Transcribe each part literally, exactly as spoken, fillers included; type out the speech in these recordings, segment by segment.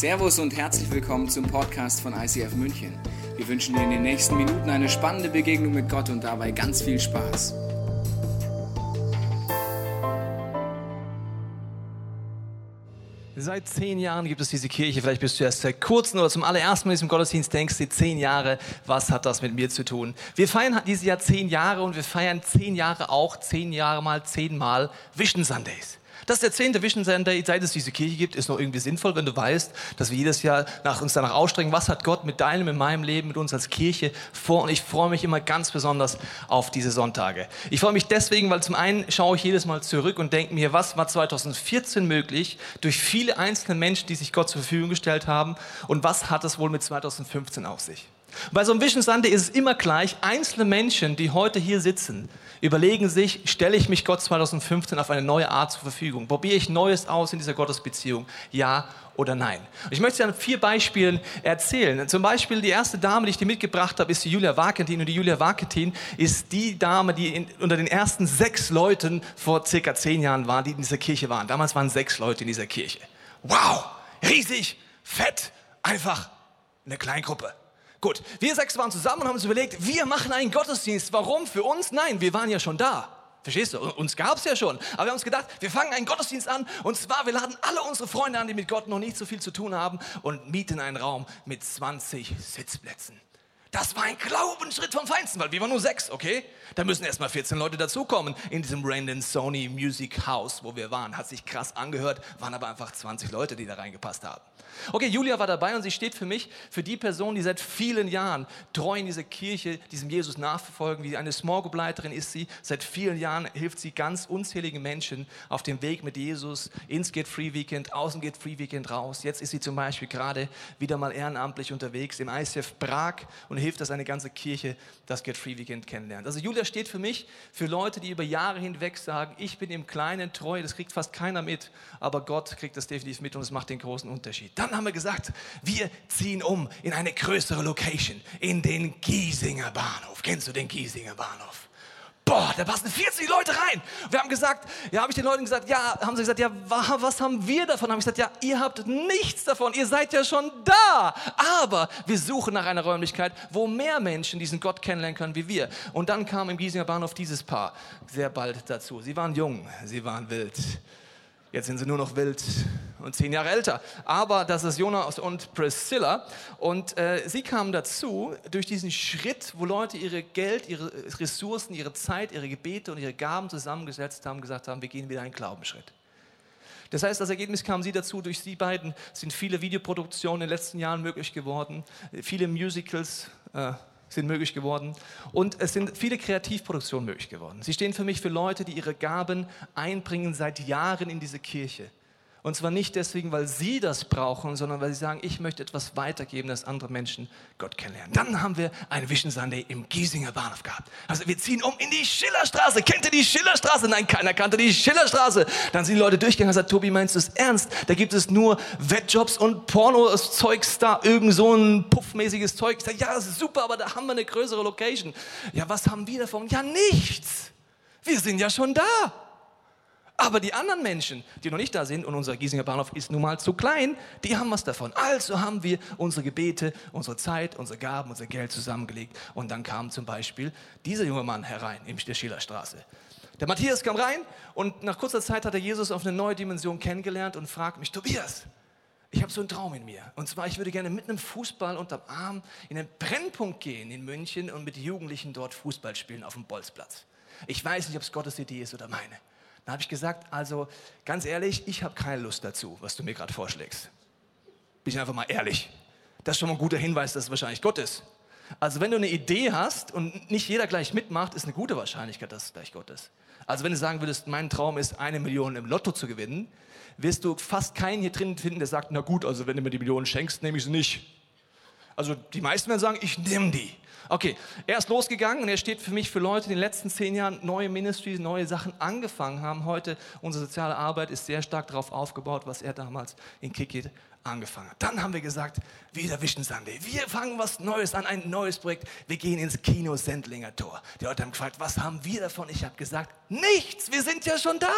Servus und herzlich willkommen zum Podcast von I C F München. Wir wünschen dir in den nächsten Minuten eine spannende Begegnung mit Gott und dabei ganz viel Spaß. Seit zehn Jahren gibt es diese Kirche, vielleicht bist du erst seit kurzem oder zum allerersten Mal in diesem Gottesdienst, denkst du, zehn Jahre, was hat das mit mir zu tun? Wir feiern dieses Jahr zehn Jahre und wir feiern zehn Jahre auch, zehn Jahre mal, zehnmal Vision Sundays. Dass der zehnte Vision Sunday, seit es diese Kirche gibt, ist noch irgendwie sinnvoll, wenn du weißt, dass wir jedes Jahr nach uns danach ausstrecken, was hat Gott mit deinem, in meinem Leben, mit uns als Kirche vor. Und ich freue mich immer ganz besonders auf diese Sonntage. Ich freue mich deswegen, weil zum einen schaue ich jedes Mal zurück und denke mir, was war zwanzig vierzehn möglich durch viele einzelne Menschen, die sich Gott zur Verfügung gestellt haben, und was hat es wohl mit zwanzig fünfzehn auf sich? Bei so einem Vision Sunday ist es immer gleich, einzelne Menschen, die heute hier sitzen, überlegen sich, stelle ich mich Gott zwanzig fünfzehn auf eine neue Art zur Verfügung? Probiere ich Neues aus in dieser Gottesbeziehung? Ja oder nein? Und ich möchte dir an vier Beispielen erzählen. Zum Beispiel die erste Dame, die ich dir mitgebracht habe, ist die Julia Warkentin. Und die Julia Warkentin ist die Dame, die in, unter den ersten sechs Leuten vor circa zehn Jahren war, die in dieser Kirche waren. Damals waren sechs Leute in dieser Kirche. Wow, riesig, fett, einfach eine Kleingruppe. Gut, wir sechs waren zusammen und haben uns überlegt, wir machen einen Gottesdienst. Warum? Für uns? Nein, wir waren ja schon da. Verstehst du? Uns gab es ja schon. Aber wir haben uns gedacht, wir fangen einen Gottesdienst an. Und zwar, wir laden alle unsere Freunde an, die mit Gott noch nicht so viel zu tun haben, und mieten einen Raum mit zwanzig Sitzplätzen. Das war ein Glaubensschritt vom Feinsten, weil wir waren nur sechs, okay? Da müssen erst mal vierzehn Leute dazukommen. In diesem random Sony Music House, wo wir waren, hat sich krass angehört, waren aber einfach zwanzig Leute, die da reingepasst haben. Okay, Julia war dabei und sie steht für mich, für die Person, die seit vielen Jahren treu in dieser Kirche, diesem Jesus nachverfolgen, wie eine Small Group Leiterin ist sie. Seit vielen Jahren hilft sie ganz unzähligen Menschen auf dem Weg mit Jesus ins Get Free Weekend, aus dem Get Free Weekend raus. Jetzt ist sie zum Beispiel gerade wieder mal ehrenamtlich unterwegs im I C F Prag und hilft, dass eine ganze Kirche das Get Free Weekend kennenlernt. Also Julia steht für mich, für Leute, die über Jahre hinweg sagen, ich bin im Kleinen treu, das kriegt fast keiner mit, aber Gott kriegt das definitiv mit und es macht den großen Unterschied. Dann haben wir gesagt, wir ziehen um in eine größere Location, in den Giesinger Bahnhof. Kennst du den Giesinger Bahnhof? Boah, da passen vierzig Leute rein. Wir haben gesagt, ja, habe ich den Leuten gesagt, ja, haben sie gesagt, ja, was haben wir davon? Habe ich gesagt, ja, ihr habt nichts davon, ihr seid ja schon da. Aber wir suchen nach einer Räumlichkeit, wo mehr Menschen diesen Gott kennenlernen können wie wir. Und dann kam im Giesinger Bahnhof dieses Paar sehr bald dazu. Sie waren jung, sie waren wild. Jetzt sind sie nur noch wild und zehn Jahre älter. Aber das ist Jonas und Priscilla. Und äh, sie kamen dazu durch diesen Schritt, wo Leute ihre Geld, ihre Ressourcen, ihre Zeit, ihre Gebete und ihre Gaben zusammengesetzt haben, gesagt haben, wir gehen wieder einen Glaubensschritt. Das heißt, als Ergebnis kamen sie dazu, durch sie beiden sind viele Videoproduktionen in den letzten Jahren möglich geworden, viele Musicals äh, sind möglich geworden und es sind viele Kreativproduktionen möglich geworden. Sie stehen für mich für Leute, die ihre Gaben einbringen seit Jahren in diese Kirche. Und zwar nicht deswegen, weil sie das brauchen, sondern weil sie sagen, ich möchte etwas weitergeben, dass andere Menschen Gott kennenlernen. Dann haben wir einen Vision Sunday im Giesinger Bahnhof gehabt. Also wir ziehen um in die Schillerstraße. Kennt ihr die Schillerstraße? Nein, keiner kannte die Schillerstraße. Dann sind die Leute durchgegangen und gesagt, Tobi, meinst du es ernst? Da gibt es nur Wettjobs und Porno-Zeugs da, irgend so ein puffmäßiges Zeug. Ich sage, ja, das ist super, aber da haben wir eine größere Location. Ja, was haben wir davon? Ja, nichts. Wir sind ja schon da. Aber die anderen Menschen, die noch nicht da sind, und unser Giesinger Bahnhof ist nun mal zu klein, die haben was davon. Also haben wir unsere Gebete, unsere Zeit, unsere Gaben, unser Geld zusammengelegt. Und dann kam zum Beispiel dieser junge Mann herein in der Schillerstraße. Der Matthias kam rein und nach kurzer Zeit hat er Jesus auf eine neue Dimension kennengelernt und fragt mich, Tobias, ich habe so einen Traum in mir. Und zwar, ich würde gerne mit einem Fußball unterm Arm in den Brennpunkt gehen in München und mit Jugendlichen dort Fußball spielen auf dem Bolzplatz. Ich weiß nicht, ob es Gottes Idee ist oder meine. Dann habe ich gesagt, also ganz ehrlich, ich habe keine Lust dazu, was du mir gerade vorschlägst. Bin ich einfach mal ehrlich. Das ist schon mal ein guter Hinweis, dass es wahrscheinlich Gott ist. Also wenn du eine Idee hast und nicht jeder gleich mitmacht, ist eine gute Wahrscheinlichkeit, dass es gleich Gott ist. Also wenn du sagen würdest, mein Traum ist, eine Million im Lotto zu gewinnen, wirst du fast keinen hier drin finden, der sagt, na gut, also wenn du mir die Millionen schenkst, nehme ich sie nicht. Also die meisten werden sagen, ich nehme die. Okay, er ist losgegangen und er steht für mich für Leute, die in den letzten zehn Jahren neue Ministries, neue Sachen angefangen haben. Heute, unsere soziale Arbeit ist sehr stark darauf aufgebaut, was er damals in Kikit angefangen hat. Dann haben wir gesagt, wieder Vision Sunday. Wir fangen was Neues an, ein neues Projekt. Wir gehen ins Kino Sendlinger Tor. Die Leute haben gefragt, was haben wir davon? Ich habe gesagt, nichts, wir sind ja schon da.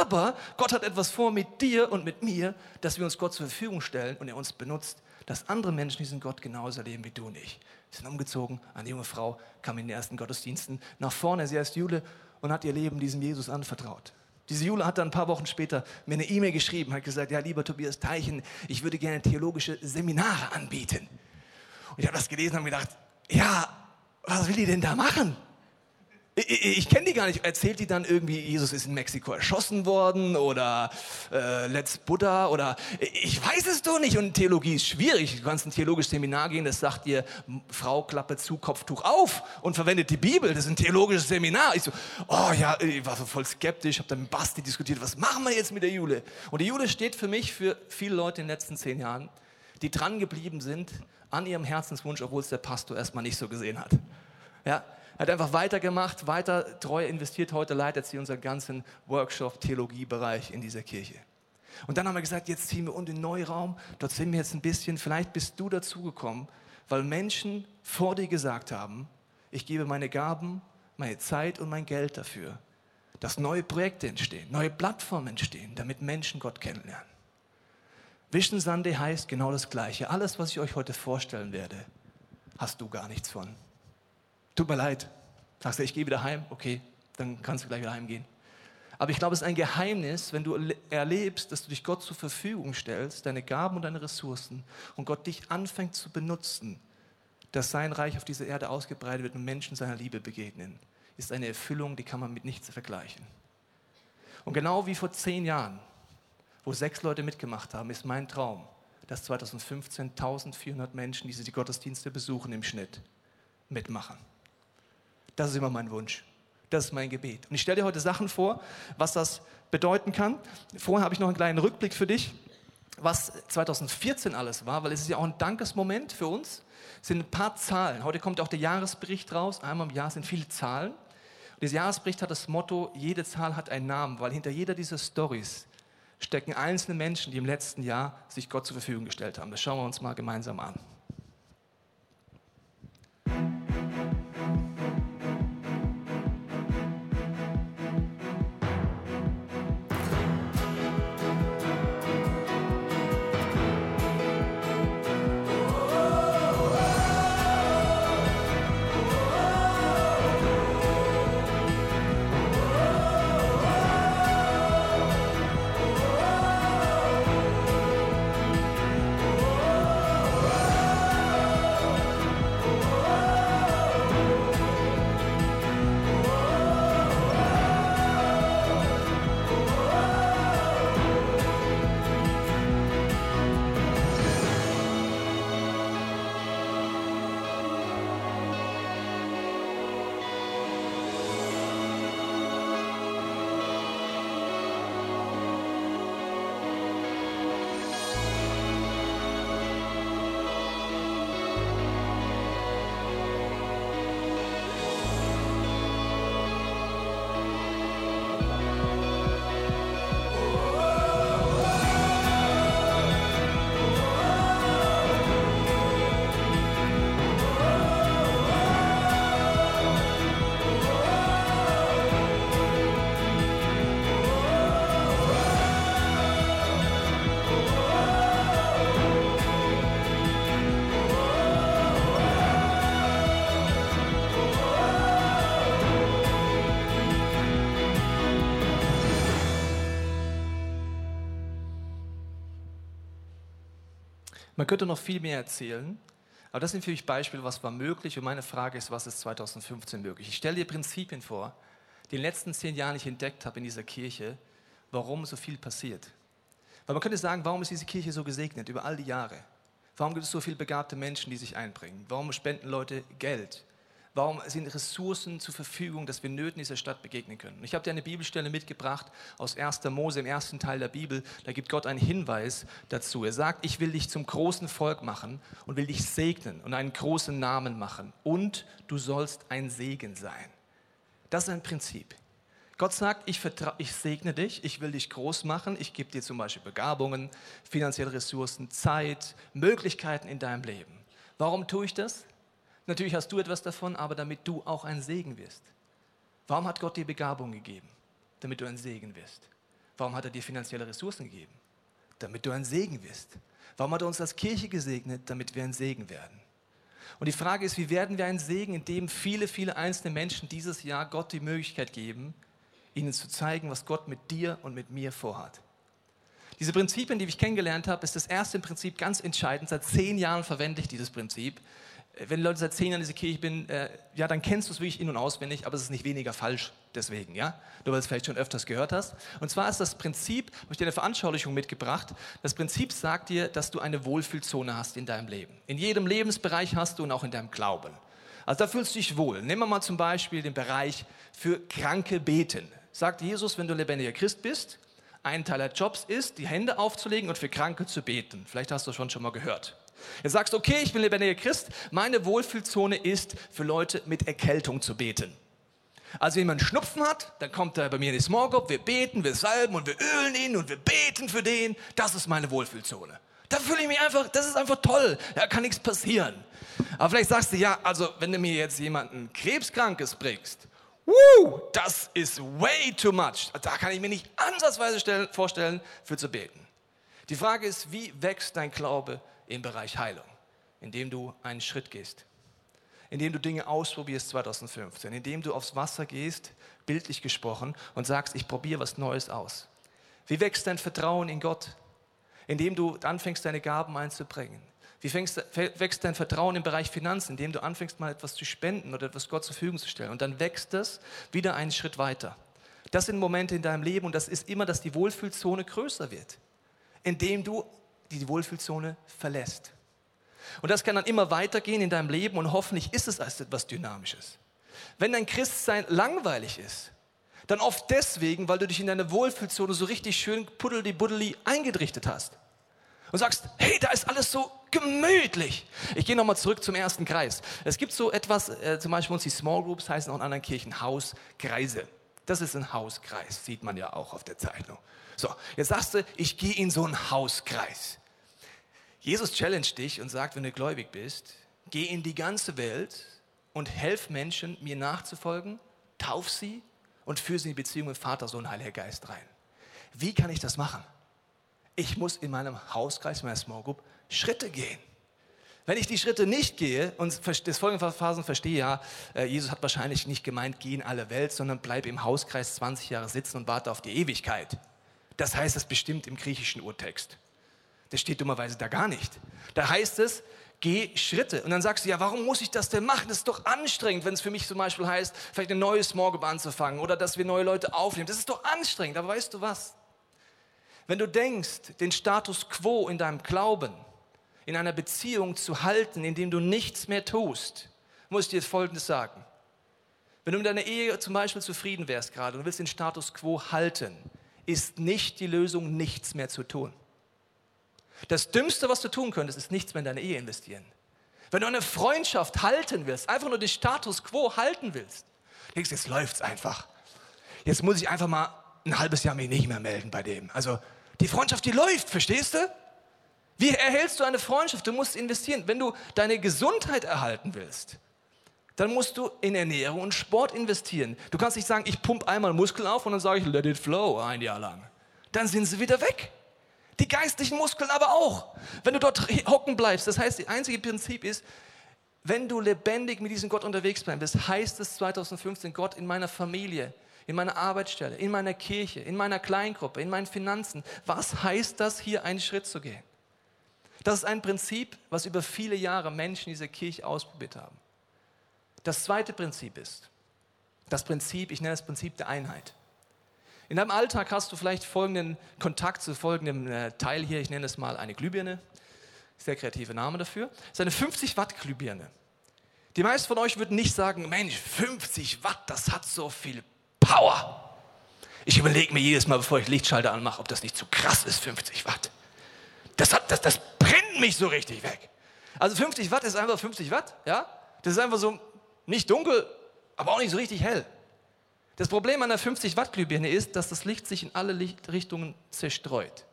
Aber Gott hat etwas vor mit dir und mit mir, dass wir uns Gott zur Verfügung stellen und er uns benutzt, dass andere Menschen diesen Gott genauso erleben wie du und ich. Wir sind umgezogen, eine junge Frau kam in den ersten Gottesdiensten nach vorne, sie heißt Jule und hat ihr Leben diesem Jesus anvertraut. Diese Jule hat dann ein paar Wochen später mir eine E-Mail geschrieben, hat gesagt, ja, lieber Tobias Teichen, ich würde gerne theologische Seminare anbieten. Und ich habe das gelesen und habe gedacht, ja, was will die denn da machen? Ich, ich, ich kenne die gar nicht. Erzählt die dann irgendwie, Jesus ist in Mexiko erschossen worden oder äh, Let's Buddha oder ich weiß es doch nicht. Und Theologie ist schwierig. Du kannst in ein theologisches Seminar gehen, das sagt dir, Frau, Klappe zu, Kopftuch auf und verwendet die Bibel. Das ist ein theologisches Seminar. Ich so, oh ja, ich war so voll skeptisch, habe dann mit Basti diskutiert, was machen wir jetzt mit der Jule? Und die Jule steht für mich, für viele Leute in den letzten zehn Jahren, die dran geblieben sind an ihrem Herzenswunsch, obwohl es der Pastor erstmal nicht so gesehen hat. Ja, hat einfach weitergemacht, weiter treu investiert. Heute leitet sie unseren ganzen Workshop-Theologiebereich in dieser Kirche. Und dann haben wir gesagt, jetzt ziehen wir um den Neuraum. Dort sind wir jetzt ein bisschen, vielleicht bist du dazugekommen, weil Menschen vor dir gesagt haben, ich gebe meine Gaben, meine Zeit und mein Geld dafür, dass neue Projekte entstehen, neue Plattformen entstehen, damit Menschen Gott kennenlernen. Vision Sunday heißt genau das Gleiche. Alles, was ich euch heute vorstellen werde, hast du gar nichts von. Tut mir leid. Sagst du, ich gehe wieder heim? Okay, dann kannst du gleich wieder heimgehen. Aber ich glaube, es ist ein Geheimnis, wenn du erlebst, dass du dich Gott zur Verfügung stellst, deine Gaben und deine Ressourcen, und Gott dich anfängt zu benutzen, dass sein Reich auf dieser Erde ausgebreitet wird und Menschen seiner Liebe begegnen. Ist eine Erfüllung, die kann man mit nichts vergleichen. Und genau wie vor zehn Jahren, wo sechs Leute mitgemacht haben, ist mein Traum, dass zwanzig fünfzehn eintausendvierhundert Menschen, die die Gottesdienste besuchen im Schnitt, mitmachen. Das ist immer mein Wunsch. Das ist mein Gebet. Und ich stelle dir heute Sachen vor, was das bedeuten kann. Vorher habe ich noch einen kleinen Rückblick für dich, was zwanzig vierzehn alles war, weil es ist ja auch ein Dankesmoment für uns. Es sind ein paar Zahlen. Heute kommt auch der Jahresbericht raus. Einmal im Jahr sind viele Zahlen. Und dieser Jahresbericht hat das Motto, jede Zahl hat einen Namen, weil hinter jeder dieser Storys stecken einzelne Menschen, die im letzten Jahr sich Gott zur Verfügung gestellt haben. Das schauen wir uns mal gemeinsam an. Man könnte noch viel mehr erzählen, aber das sind für mich Beispiele, was war möglich. Und meine Frage ist, was ist zwanzig fünfzehn möglich? Ich stelle dir Prinzipien vor, die in den letzten zehn Jahren ich entdeckt habe in dieser Kirche, warum so viel passiert. Weil man könnte sagen, warum ist diese Kirche so gesegnet über all die Jahre? Warum gibt es so viele begabte Menschen, die sich einbringen? Warum spenden Leute Geld? Warum sind Ressourcen zur Verfügung, dass wir Nöten dieser Stadt begegnen können? Und ich habe dir eine Bibelstelle mitgebracht aus erster Mose, im ersten Teil der Bibel. Da gibt Gott einen Hinweis dazu. Er sagt, ich will dich zum großen Volk machen und will dich segnen und einen großen Namen machen. Und du sollst ein Segen sein. Das ist ein Prinzip. Gott sagt, ich, vertra- ich segne dich, ich will dich groß machen. Ich gebe dir zum Beispiel Begabungen, finanzielle Ressourcen, Zeit, Möglichkeiten in deinem Leben. Warum tue ich das? Natürlich hast du etwas davon, aber damit du auch ein Segen wirst. Warum hat Gott dir Begabung gegeben? Damit du ein Segen wirst. Warum hat er dir finanzielle Ressourcen gegeben? Damit du ein Segen bist. Warum hat er uns als Kirche gesegnet? Damit wir ein Segen werden. Und die Frage ist, wie werden wir ein Segen, indem viele, viele einzelne Menschen dieses Jahr Gott die Möglichkeit geben, ihnen zu zeigen, was Gott mit dir und mit mir vorhat. Diese Prinzipien, die ich kennengelernt habe, ist das erste Prinzip ganz entscheidend. Seit zehn Jahren verwende ich dieses Prinzip. Wenn Leute seit zehn Jahren in dieser Kirche bin, äh, ja, dann kennst du es wirklich in- und auswendig, aber es ist nicht weniger falsch deswegen, ja? Nur weil du es vielleicht schon öfters gehört hast. Und zwar ist das Prinzip, habe ich dir eine Veranschaulichung mitgebracht, das Prinzip sagt dir, dass du eine Wohlfühlzone hast in deinem Leben. In jedem Lebensbereich hast du und auch in deinem Glauben. Also da fühlst du dich wohl. Nehmen wir mal zum Beispiel den Bereich für Kranke beten. Sagt Jesus, wenn du lebendiger Christ bist, ein Teil der Jobs ist, die Hände aufzulegen und für Kranke zu beten. Vielleicht hast du schon schon mal gehört. Jetzt sagst du, okay, ich bin lebendiger Christ, meine Wohlfühlzone ist, für Leute mit Erkältung zu beten. Also wenn jemand einen Schnupfen hat, dann kommt er bei mir in die Small Group, wir beten, wir salben und wir ölen ihn und wir beten für den. Das ist meine Wohlfühlzone. Da fühle ich mich einfach, das ist einfach toll, da kann nichts passieren. Aber vielleicht sagst du, ja, also wenn du mir jetzt jemanden Krebskrankes bringst, woo, das ist way too much. Da kann ich mir nicht ansatzweise stellen, vorstellen, für zu beten. Die Frage ist, wie wächst dein Glaube im Bereich Heilung? Indem du einen Schritt gehst. Indem du Dinge ausprobierst zwanzig fünfzehn. Indem du aufs Wasser gehst, bildlich gesprochen, und sagst, ich probiere was Neues aus. Wie wächst dein Vertrauen in Gott? Indem du anfängst, deine Gaben einzubringen. Wie fängst, wächst dein Vertrauen im Bereich Finanzen, indem du anfängst, mal etwas zu spenden oder etwas Gott zur Verfügung zu stellen? Und dann wächst das wieder einen Schritt weiter. Das sind Momente in deinem Leben und das ist immer, dass die Wohlfühlzone größer wird, indem du die Wohlfühlzone verlässt. Und das kann dann immer weitergehen in deinem Leben und hoffentlich ist es als etwas Dynamisches. Wenn dein Christsein langweilig ist, dann oft deswegen, weil du dich in deine Wohlfühlzone so richtig schön puddeli-buddeli eingerichtet hast. Und sagst, hey, da ist alles so gemütlich. Ich gehe nochmal zurück zum ersten Kreis. Es gibt so etwas, äh, zum Beispiel uns die Small Groups heißen auch in anderen Kirchen Hauskreise. Das ist ein Hauskreis, sieht man ja auch auf der Zeichnung. So, jetzt sagst du, ich gehe in so einen Hauskreis. Jesus challenged dich und sagt, wenn du gläubig bist, geh in die ganze Welt und helf Menschen, mir nachzufolgen, tauf sie und führe sie in die Beziehung mit Vater, Sohn, Heiliger Geist rein. Wie kann ich das machen? Ich muss in meinem Hauskreis, in meiner Small Group, Schritte gehen. Wenn ich die Schritte nicht gehe und das folgende Phasen verstehe, ja, Jesus hat wahrscheinlich nicht gemeint, geh in alle Welt, sondern bleib im Hauskreis zwanzig Jahre sitzen und warte auf die Ewigkeit. Das heißt es bestimmt im griechischen Urtext. Das steht dummerweise da gar nicht. Da heißt es, geh Schritte. Und dann sagst du, ja, warum muss ich das denn machen? Das ist doch anstrengend, wenn es für mich zum Beispiel heißt, vielleicht eine neue Small Group anzufangen oder dass wir neue Leute aufnehmen. Das ist doch anstrengend, aber weißt du was? Wenn du denkst, den Status quo in deinem Glauben, in einer Beziehung zu halten, indem du nichts mehr tust, muss ich dir Folgendes sagen. Wenn du mit deiner Ehe zum Beispiel zufrieden wärst gerade und willst den Status quo halten, ist nicht die Lösung, nichts mehr zu tun. Das Dümmste, was du tun könntest, ist nichts mehr in deine Ehe investieren. Wenn du eine Freundschaft halten willst, einfach nur den Status quo halten willst, denkst du, jetzt läuft's einfach. Jetzt muss ich einfach mal ein halbes Jahr mich nicht mehr melden bei dem. Also die Freundschaft, die läuft, verstehst du? Wie erhältst du eine Freundschaft? Du musst investieren. Wenn du deine Gesundheit erhalten willst, dann musst du in Ernährung und Sport investieren. Du kannst nicht sagen, ich pumpe einmal Muskeln auf und dann sage ich, let it flow, ein Jahr lang. Dann sind sie wieder weg. Die geistlichen Muskeln aber auch. Wenn du dort hocken bleibst, das heißt, das einzige Prinzip ist, wenn du lebendig mit diesem Gott unterwegs bleiben willst, heißt es zwanzig fünfzehn, Gott in meiner Familie, in meiner Arbeitsstelle, in meiner Kirche, in meiner Kleingruppe, in meinen Finanzen. Was heißt das, hier einen Schritt zu gehen? Das ist ein Prinzip, was über viele Jahre Menschen in dieser Kirche ausprobiert haben. Das zweite Prinzip ist, das Prinzip, ich nenne das Prinzip der Einheit. In deinem Alltag hast du vielleicht folgenden Kontakt zu folgendem äh, Teil hier, ich nenne es mal eine Glühbirne, sehr kreativer Name dafür. Das ist eine fünfzig Watt Glühbirne. Die meisten von euch würden nicht sagen, Mensch, fünfzig Watt, das hat so viel Power. Ich überlege mir jedes Mal, bevor ich Lichtschalter anmache, ob das nicht zu krass ist, fünfzig Watt. Das, hat, das, das brennt mich so richtig weg. Also fünfzig Watt ist einfach fünfzig Watt. Ja? Das ist einfach so nicht dunkel, aber auch nicht so richtig hell. Das Problem an der fünfzig Watt Glühbirne ist, dass das Licht sich in alle Lichtrichtungen zerstreut.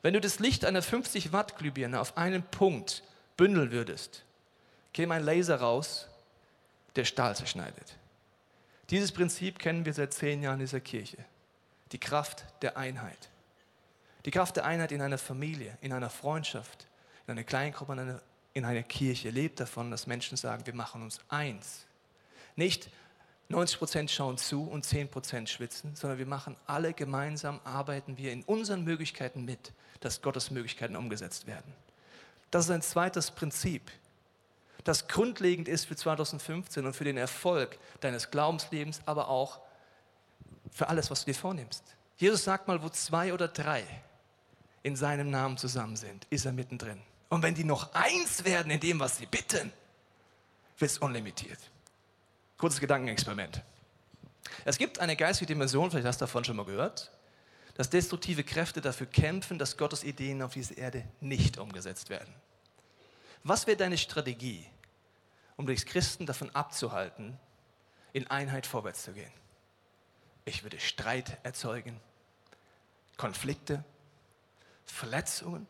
Wenn du das Licht einer fünfzig Watt Glühbirne auf einen Punkt bündeln würdest, käme ein Laser raus, der Stahl zerschneidet. Dieses Prinzip kennen wir seit zehn Jahren in dieser Kirche. Die Kraft der Einheit. Die Kraft der Einheit in einer Familie, in einer Freundschaft, in einer Kleingruppe, in einer, in einer Kirche lebt davon, dass Menschen sagen, wir machen uns eins. Nicht neunzig Prozent schauen zu und zehn Prozent schwitzen, sondern wir machen alle gemeinsam, arbeiten wir in unseren Möglichkeiten mit, dass Gottes Möglichkeiten umgesetzt werden. Das ist ein zweites Prinzip, das grundlegend ist für zwanzig fünfzehn und für den Erfolg deines Glaubenslebens, aber auch für alles, was du dir vornimmst. Jesus sagt mal, wo zwei oder drei in seinem Namen zusammen sind, ist er mittendrin. Und wenn die noch eins werden in dem, was sie bitten, wird es unlimitiert. Kurzes Gedankenexperiment. Es gibt eine geistige Dimension, vielleicht hast du davon schon mal gehört, dass destruktive Kräfte dafür kämpfen, dass Gottes Ideen auf dieser Erde nicht umgesetzt werden. Was wäre deine Strategie, um dich Christen davon abzuhalten, in Einheit vorwärts zu gehen? Ich würde Streit erzeugen, Konflikte, Verletzungen.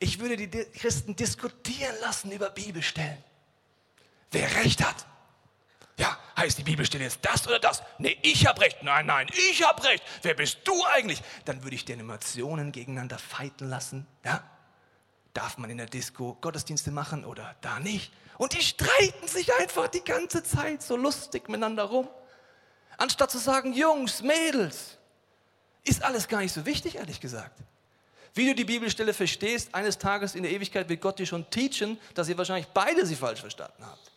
Ich würde die Christen diskutieren lassen über Bibelstellen. Wer Recht hat? Ja, heißt die Bibelstelle jetzt das oder das? Nee, ich habe Recht. Nein, nein, ich habe Recht. Wer bist du eigentlich? Dann würde ich Denominationen gegeneinander feiten lassen. Ja? Darf man in der Disco Gottesdienste machen oder da nicht? Und die streiten sich einfach die ganze Zeit so lustig miteinander rum. Anstatt zu sagen, Jungs, Mädels, ist alles gar nicht so wichtig, ehrlich gesagt. Wie du die Bibelstelle verstehst, eines Tages in der Ewigkeit wird Gott dir schon teachen, dass ihr wahrscheinlich beide sie falsch verstanden habt.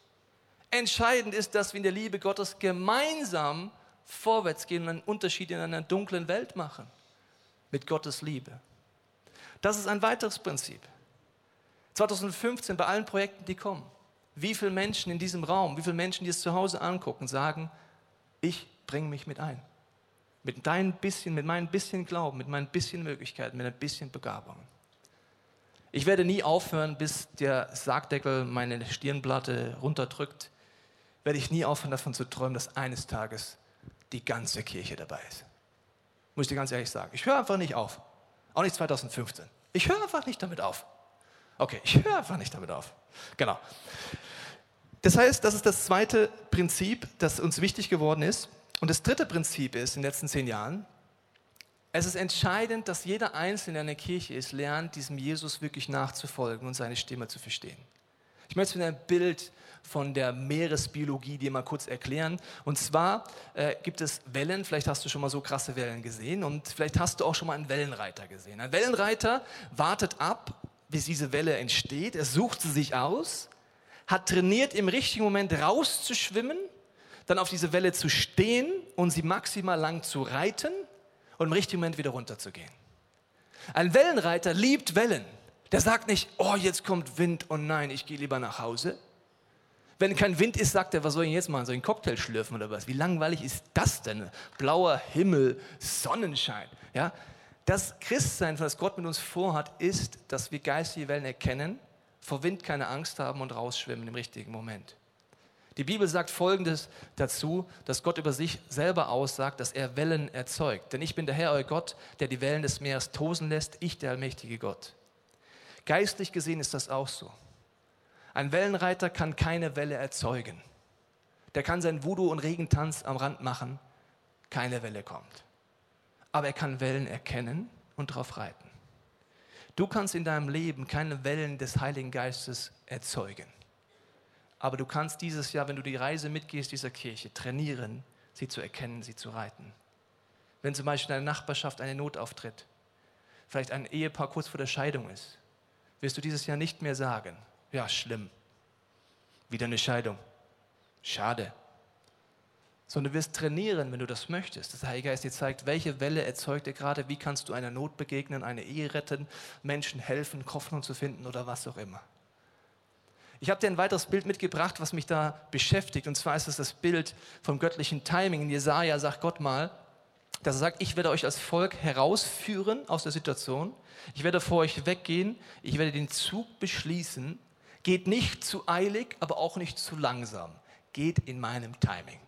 Entscheidend ist, dass wir in der Liebe Gottes gemeinsam vorwärts gehen und einen Unterschied in einer dunklen Welt machen. Mit Gottes Liebe. Das ist ein weiteres Prinzip. zwanzig fünfzehn, bei allen Projekten, die kommen, wie viele Menschen in diesem Raum, wie viele Menschen, die es zu Hause angucken, sagen, ich bringe mich mit ein. Mit deinem bisschen, mit meinem bisschen Glauben, mit meinen bisschen Möglichkeiten, mit ein bisschen Begabung. Ich werde nie aufhören, bis der Sargdeckel meine Stirnplatte runterdrückt, werde ich nie aufhören, davon zu träumen, dass eines Tages die ganze Kirche dabei ist. Muss ich dir ganz ehrlich sagen. Ich höre einfach nicht auf. Auch nicht zwanzig fünfzehn. Ich höre einfach nicht damit auf. Okay, ich höre einfach nicht damit auf. Genau. Das heißt, das ist das zweite Prinzip, das uns wichtig geworden ist. Und das dritte Prinzip ist, in den letzten zehn Jahren, es ist entscheidend, dass jeder Einzelne in einer Kirche ist, lernt, diesem Jesus wirklich nachzufolgen und seine Stimme zu verstehen. Ich möchte es mit einem Bild von der Meeresbiologie dir mal kurz erklären. Und zwar äh, gibt es Wellen, vielleicht hast du schon mal so krasse Wellen gesehen und vielleicht hast du auch schon mal einen Wellenreiter gesehen. Ein Wellenreiter wartet ab, bis diese Welle entsteht, er sucht sie sich aus, hat trainiert, im richtigen Moment rauszuschwimmen, dann auf diese Welle zu stehen und sie maximal lang zu reiten und im richtigen Moment wieder runterzugehen. Ein Wellenreiter liebt Wellen. Der sagt nicht, oh, jetzt kommt Wind, oh nein, ich gehe lieber nach Hause. Wenn kein Wind ist, sagt er, was soll ich jetzt machen? Soll ich einen Cocktail schlürfen oder was? Wie langweilig ist das denn? Blauer Himmel, Sonnenschein. Ja? Das Christsein, was Gott mit uns vorhat, ist, dass wir geistige Wellen erkennen, vor Wind keine Angst haben und rausschwimmen im richtigen Moment. Die Bibel sagt Folgendes dazu, dass Gott über sich selber aussagt, dass er Wellen erzeugt. Denn ich bin der Herr, euer Gott, der die Wellen des Meeres tosen lässt, ich der allmächtige Gott. Geistlich gesehen ist das auch so. Ein Wellenreiter kann keine Welle erzeugen. Der kann seinen Voodoo- und Regentanz am Rand machen, keine Welle kommt. Aber er kann Wellen erkennen und drauf reiten. Du kannst in deinem Leben keine Wellen des Heiligen Geistes erzeugen. Aber du kannst dieses Jahr, wenn du die Reise mitgehst dieser Kirche, trainieren, sie zu erkennen, sie zu reiten. Wenn zum Beispiel in deiner Nachbarschaft eine Not auftritt, vielleicht ein Ehepaar kurz vor der Scheidung ist, wirst du dieses Jahr nicht mehr sagen, ja, schlimm, wieder eine Scheidung, schade. Sondern du wirst trainieren, wenn du das möchtest. Das Heilige Geist dir zeigt, welche Welle erzeugt er gerade, wie kannst du einer Not begegnen, eine Ehe retten, Menschen helfen, Hoffnung zu finden oder was auch immer. Ich habe dir ein weiteres Bild mitgebracht, was mich da beschäftigt. Und zwar ist es das Bild vom göttlichen Timing. In Jesaja sagt Gott mal, dass er sagt, ich werde euch als Volk herausführen aus der Situation. Ich werde vor euch weggehen. Ich werde den Zug beschließen. Geht nicht zu eilig, aber auch nicht zu langsam. Geht in meinem Timing.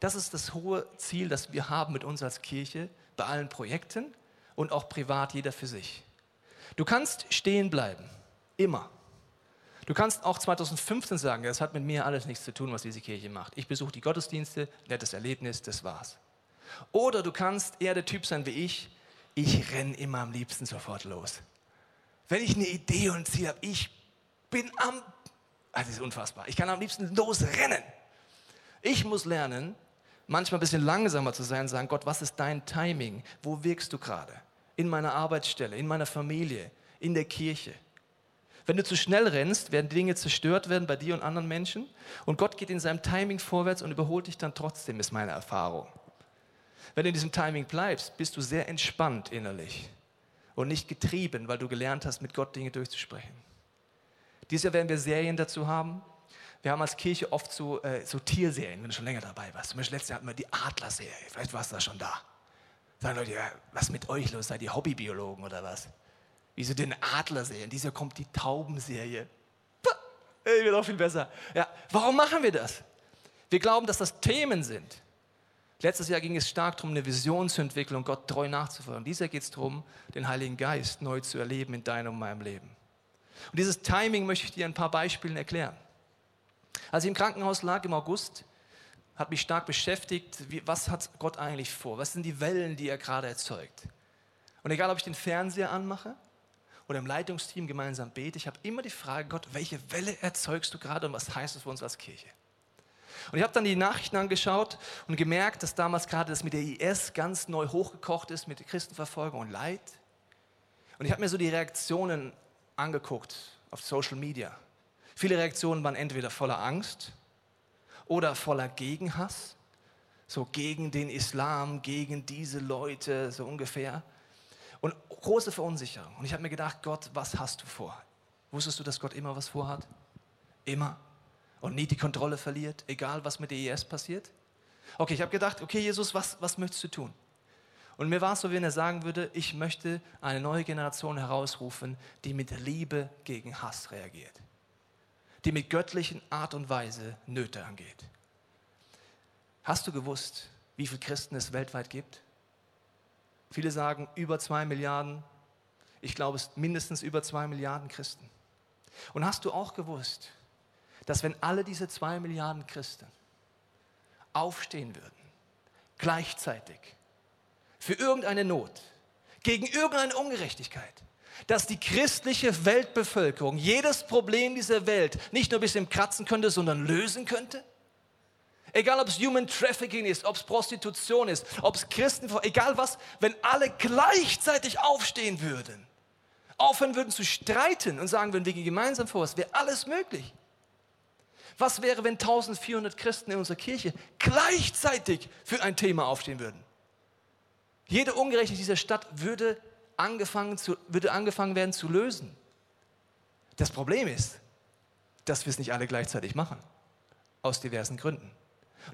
Das ist das hohe Ziel, das wir haben mit uns als Kirche, bei allen Projekten und auch privat, jeder für sich. Du kannst stehen bleiben. Immer. Du kannst auch zwanzig fünfzehn sagen, das hat mit mir alles nichts zu tun, was diese Kirche macht. Ich besuche die Gottesdienste, nettes Erlebnis, das war's. Oder du kannst eher der Typ sein wie ich, ich renne immer am liebsten sofort los. Wenn ich eine Idee und ein Ziel habe, ich bin am, also das ist unfassbar, ich kann am liebsten losrennen. Ich muss lernen, manchmal ein bisschen langsamer zu sein und sagen, Gott, was ist dein Timing? Wo wirkst du gerade? In meiner Arbeitsstelle, in meiner Familie, in der Kirche. Wenn du zu schnell rennst, werden Dinge zerstört werden bei dir und anderen Menschen und Gott geht in seinem Timing vorwärts und überholt dich dann trotzdem, ist meine Erfahrung. Wenn du in diesem Timing bleibst, bist du sehr entspannt innerlich und nicht getrieben, weil du gelernt hast, mit Gott Dinge durchzusprechen. Dieses Jahr werden wir Serien dazu haben. Wir haben als Kirche oft so, äh, so Tierserien, wenn du schon länger dabei warst. Zum Beispiel letztes Jahr hatten wir die Adler-Serie, vielleicht warst du da schon da. Sagen Leute, ja, was mit euch los, seid ihr Hobbybiologen oder was? Wieso denn Adler-Serien? Dieses Jahr kommt die Taubenserie. Ey, wird auch viel besser. Ja, warum machen wir das? Wir glauben, dass das Themen sind. Letztes Jahr ging es stark darum, eine Vision zu entwickeln und Gott treu nachzufolgen. Dieses Jahr geht es darum, den Heiligen Geist neu zu erleben in deinem und meinem Leben. Und dieses Timing möchte ich dir in ein paar Beispielen erklären. Als ich im Krankenhaus lag im August, hat mich stark beschäftigt, wie, was hat Gott eigentlich vor? Was sind die Wellen, die er gerade erzeugt? Und egal, ob ich den Fernseher anmache oder im Leitungsteam gemeinsam bete, ich habe immer die Frage, Gott, welche Welle erzeugst du gerade und was heißt es für uns als Kirche? Und ich habe dann die Nachrichten angeschaut und gemerkt, dass damals gerade das mit der I S ganz neu hochgekocht ist, mit Christenverfolgung und Leid. Und ich habe mir so die Reaktionen angeguckt auf Social Media. Viele Reaktionen waren entweder voller Angst oder voller Gegenhass, so gegen den Islam, gegen diese Leute, so ungefähr. Und große Verunsicherung. Und ich habe mir gedacht, Gott, was hast du vor? Wusstest du, dass Gott immer was vorhat? Immer. Und nie die Kontrolle verliert, egal was mit der I S passiert? Okay, ich habe gedacht, okay, Jesus, was, was möchtest du tun? Und mir war es so, wie wenn er sagen würde, ich möchte eine neue Generation herausrufen, die mit Liebe gegen Hass reagiert, die mit göttlichen Art und Weise Nöte angeht. Hast du gewusst, wie viele Christen es weltweit gibt? Viele sagen über zwei Milliarden. Ich glaube, es sind mindestens über zwei Milliarden Christen. Und hast du auch gewusst, dass wenn alle diese zwei Milliarden Christen aufstehen würden, gleichzeitig für irgendeine Not, gegen irgendeine Ungerechtigkeit, dass die christliche Weltbevölkerung jedes Problem dieser Welt nicht nur ein bisschen kratzen könnte, sondern lösen könnte? Egal, ob es Human Trafficking ist, ob es Prostitution ist, ob es Christen, egal was, wenn alle gleichzeitig aufstehen würden, aufhören würden zu streiten und sagen würden, wir gehen gemeinsam vor, es wäre alles möglich. Was wäre, wenn eintausendvierhundert Christen in unserer Kirche gleichzeitig für ein Thema aufstehen würden? Jede Ungerechtigkeit dieser Stadt würde angefangen zu, würde angefangen werden zu lösen. Das Problem ist, dass wir es nicht alle gleichzeitig machen, aus diversen Gründen.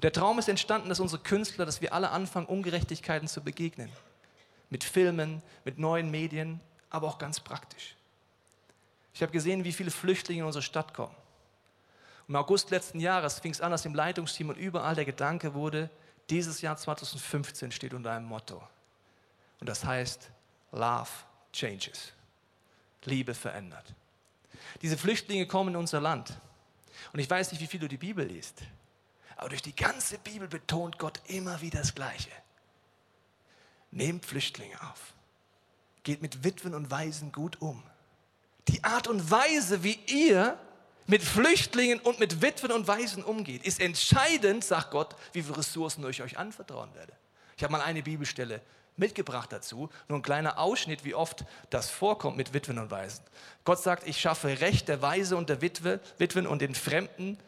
Der Traum ist entstanden, dass unsere Künstler, dass wir alle anfangen, Ungerechtigkeiten zu begegnen. Mit Filmen, mit neuen Medien, aber auch ganz praktisch. Ich habe gesehen, wie viele Flüchtlinge in unsere Stadt kommen. Im August letzten Jahres fing es an, dass im Leitungsteam und überall der Gedanke wurde, dieses Jahr zweitausendfünfzehn steht unter einem Motto. Und das heißt, Love changes. Liebe verändert. Diese Flüchtlinge kommen in unser Land. Und ich weiß nicht, wie viel du die Bibel liest, aber durch die ganze Bibel betont Gott immer wieder das Gleiche. Nehmt Flüchtlinge auf. Geht mit Witwen und Waisen gut um. Die Art und Weise, wie ihr mit Flüchtlingen und mit Witwen und Waisen umgeht, ist entscheidend, sagt Gott, wie viele Ressourcen ich euch anvertrauen werde. Ich habe mal eine Bibelstelle mitgebracht dazu, nur ein kleiner Ausschnitt, wie oft das vorkommt mit Witwen und Waisen. Gott sagt, ich schaffe Recht der Waise und der Witwe, Witwen und den Fremden,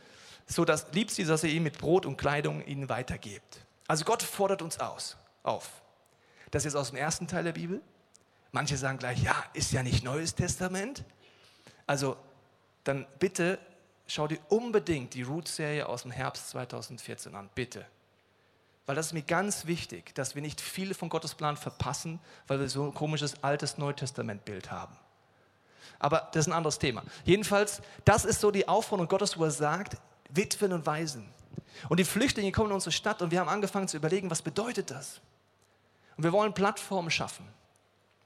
so dass liebt sie, dass ihr ihnen mit Brot und Kleidung ihnen weitergebt. Also Gott fordert uns aus, auf. Das ist aus dem ersten Teil der Bibel. Manche sagen gleich, ja, ist ja nicht Neues Testament. Also dann bitte schau dir unbedingt die Roots-Serie aus dem Herbst zweitausendvierzehn an, bitte. Weil das ist mir ganz wichtig, dass wir nicht viel von Gottes Plan verpassen, weil wir so ein komisches altes Neutestamentbild haben. Aber das ist ein anderes Thema. Jedenfalls, das ist so die Aufforderung Gottes, wo er sagt, Witwen und Waisen. Und die Flüchtlinge kommen in unsere Stadt und wir haben angefangen zu überlegen, was bedeutet das? Und wir wollen Plattformen schaffen,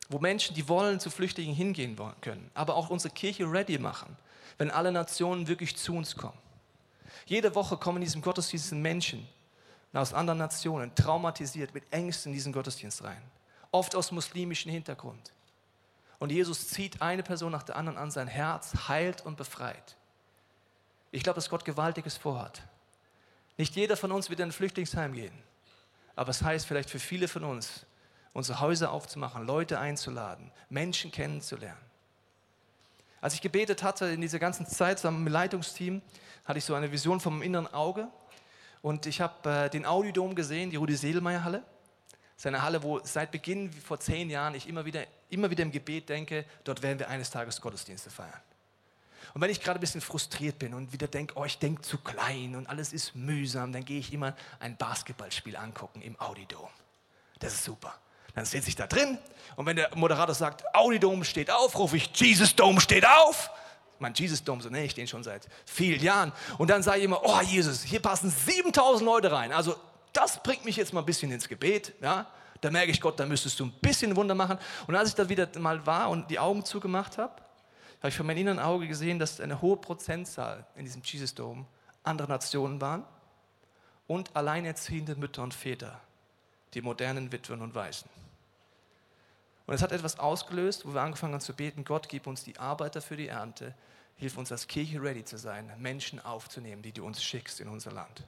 wo Menschen, die wollen, zu Flüchtlingen hingehen können, aber auch unsere Kirche ready machen, wenn alle Nationen wirklich zu uns kommen. Jede Woche kommen in diesem Gottesdienst Menschen, aus anderen Nationen, traumatisiert mit Ängsten in diesen Gottesdienst rein. Oft aus muslimischem Hintergrund. Und Jesus zieht eine Person nach der anderen an sein Herz, heilt und befreit. Ich glaube, dass Gott Gewaltiges vorhat. Nicht jeder von uns wird in ein Flüchtlingsheim gehen. Aber es heißt vielleicht für viele von uns, unsere Häuser aufzumachen, Leute einzuladen, Menschen kennenzulernen. Als ich gebetet hatte in dieser ganzen Zeit zusammen mit dem Leitungsteam, hatte ich so eine Vision vom inneren Auge. Und ich habe äh, den Audi Dome gesehen, die Rudi Sedlmeier Halle. Das ist eine Halle, wo seit Beginn vor zehn Jahren ich immer wieder, immer wieder im Gebet denke, dort werden wir eines Tages Gottesdienste feiern. Und wenn ich gerade ein bisschen frustriert bin und wieder denke, oh, ich denke zu klein und alles ist mühsam, dann gehe ich immer ein Basketballspiel angucken im Audi Dome. Das ist super. Dann sitze ich da drin und wenn der Moderator sagt, Audi Dome steht auf, rufe ich, Jesus Dome steht auf. Mein Jesus Dome, so nenne ich den schon seit vielen Jahren. Und dann sage ich immer, oh Jesus, hier passen siebentausend Leute rein. Also das bringt mich jetzt mal ein bisschen ins Gebet. Ja? Da merke ich, Gott, da müsstest du ein bisschen Wunder machen. Und als ich da wieder mal war und die Augen zugemacht habe, habe ich von meinem inneren Auge gesehen, dass eine hohe Prozentzahl in diesem Jesus Dome andere Nationen waren und alleinerziehende Mütter und Väter, die modernen Witwen und Waisen. Und es hat etwas ausgelöst, wo wir angefangen haben zu beten, Gott, gib uns die Arbeiter für die Ernte, hilf uns als Kirche ready zu sein, Menschen aufzunehmen, die du uns schickst in unser Land.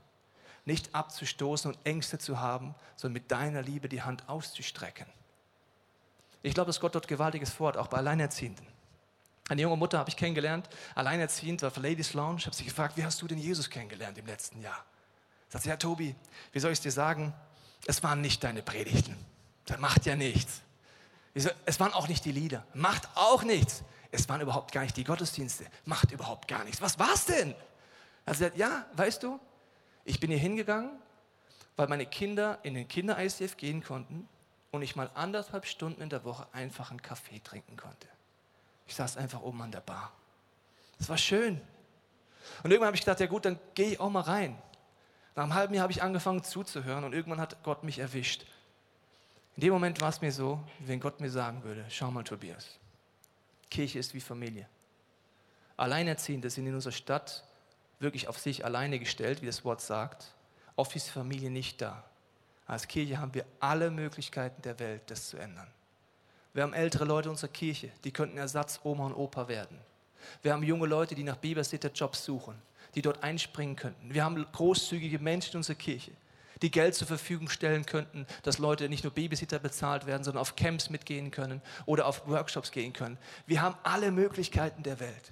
Nicht abzustoßen und Ängste zu haben, sondern mit deiner Liebe die Hand auszustrecken. Ich glaube, dass Gott dort Gewaltiges vorhat, auch bei Alleinerziehenden. Eine junge Mutter habe ich kennengelernt, alleinerziehend, war für Ladies Lounge. Ich habe sie gefragt, wie hast du denn Jesus kennengelernt im letzten Jahr? Sagt sie, ja Tobi, wie soll ich es dir sagen? Es waren nicht deine Predigten. Das macht ja nichts. Es waren auch nicht die Lieder. Macht auch nichts. Es waren überhaupt gar nicht die Gottesdienste. Macht überhaupt gar nichts. Was war's denn? Also sie sagt, ja, weißt du, ich bin hier hingegangen, weil meine Kinder in den Kinder-I C F gehen konnten und ich mal anderthalb Stunden in der Woche einfach einen Kaffee trinken konnte. Ich saß einfach oben an der Bar. Das war schön. Und irgendwann habe ich gedacht, ja gut, dann gehe ich auch mal rein. Nach einem halben Jahr habe ich angefangen zuzuhören und irgendwann hat Gott mich erwischt. In dem Moment war es mir so, wenn Gott mir sagen würde, schau mal Tobias, Kirche ist wie Familie. Alleinerziehende sind in unserer Stadt wirklich auf sich alleine gestellt, wie das Wort sagt. Oft ist Familie nicht da. Als Kirche haben wir alle Möglichkeiten der Welt, das zu ändern. Wir haben ältere Leute in unserer Kirche, die könnten Ersatz Oma und Opa werden. Wir haben junge Leute, die nach Babysitter Jobs suchen, die dort einspringen könnten. Wir haben großzügige Menschen in unserer Kirche, die Geld zur Verfügung stellen könnten, dass Leute nicht nur Babysitter bezahlt werden, sondern auf Camps mitgehen können oder auf Workshops gehen können. Wir haben alle Möglichkeiten der Welt.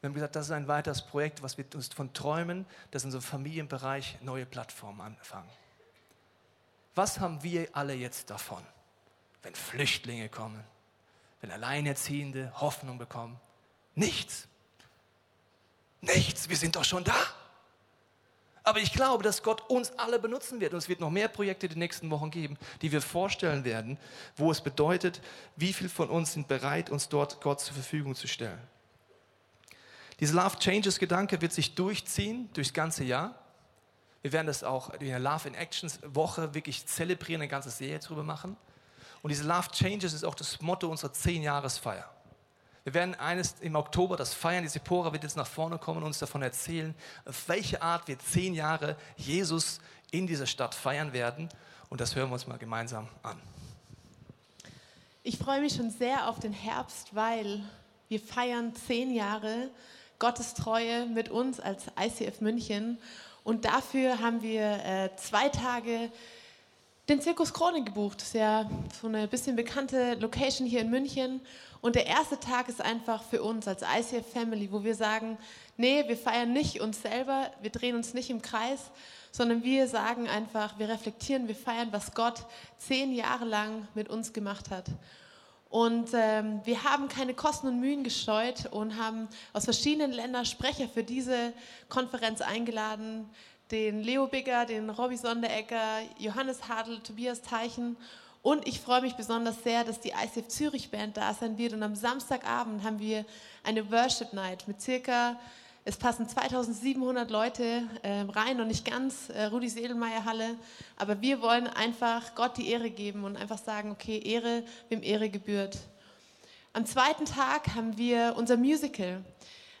Wir haben gesagt, das ist ein weiteres Projekt, was wir uns von träumen, dass in unserem Familienbereich neue Plattformen anfangen. Was haben wir alle jetzt davon, wenn Flüchtlinge kommen, wenn Alleinerziehende Hoffnung bekommen? Nichts. Nichts, wir sind doch schon da. Aber ich glaube, dass Gott uns alle benutzen wird. Und es wird noch mehr Projekte in den nächsten Wochen geben, die wir vorstellen werden, wo es bedeutet, wie viel von uns sind bereit, uns dort Gott zur Verfügung zu stellen. Dieser Love Changes Gedanke wird sich durchziehen, durchs ganze Jahr. Wir werden das auch in der Love in Actions Woche wirklich zelebrieren, eine ganze Serie darüber machen. Und diese Love Changes ist auch das Motto unserer zehn-Jahres-Feier. Wir werden eines im Oktober, das Feiern, die Sephora wird jetzt nach vorne kommen und uns davon erzählen, auf welche Art wir zehn Jahre Jesus in dieser Stadt feiern werden. Und das hören wir uns mal gemeinsam an. Ich freue mich schon sehr auf den Herbst, weil wir feiern zehn Jahre Gottes Treue mit uns als I C F München. Und dafür haben wir äh, zwei Tage den Zirkus Krone gebucht. Das ist ja so eine bisschen bekannte Location hier in München. Und der erste Tag ist einfach für uns als I C F Family, wo wir sagen, nee, wir feiern nicht uns selber, wir drehen uns nicht im Kreis, sondern wir sagen einfach, wir reflektieren, wir feiern, was Gott zehn Jahre lang mit uns gemacht hat. Und ähm, wir haben keine Kosten und Mühen gescheut und haben aus verschiedenen Ländern Sprecher für diese Konferenz eingeladen, den Leo Bigger, den Robbie Sonderegger, Johannes Hadl, Tobias Teichen. Und ich freue mich besonders sehr, dass die I C F Zürich Band da sein wird. Und am Samstagabend haben wir eine Worship Night mit circa, es passen zweitausendsiebenhundert Leute äh, rein und nicht ganz, äh, Rudi Sedlmeier Halle. Aber wir wollen einfach Gott die Ehre geben und einfach sagen, okay, Ehre, wem Ehre gebührt. Am zweiten Tag haben wir unser Musical.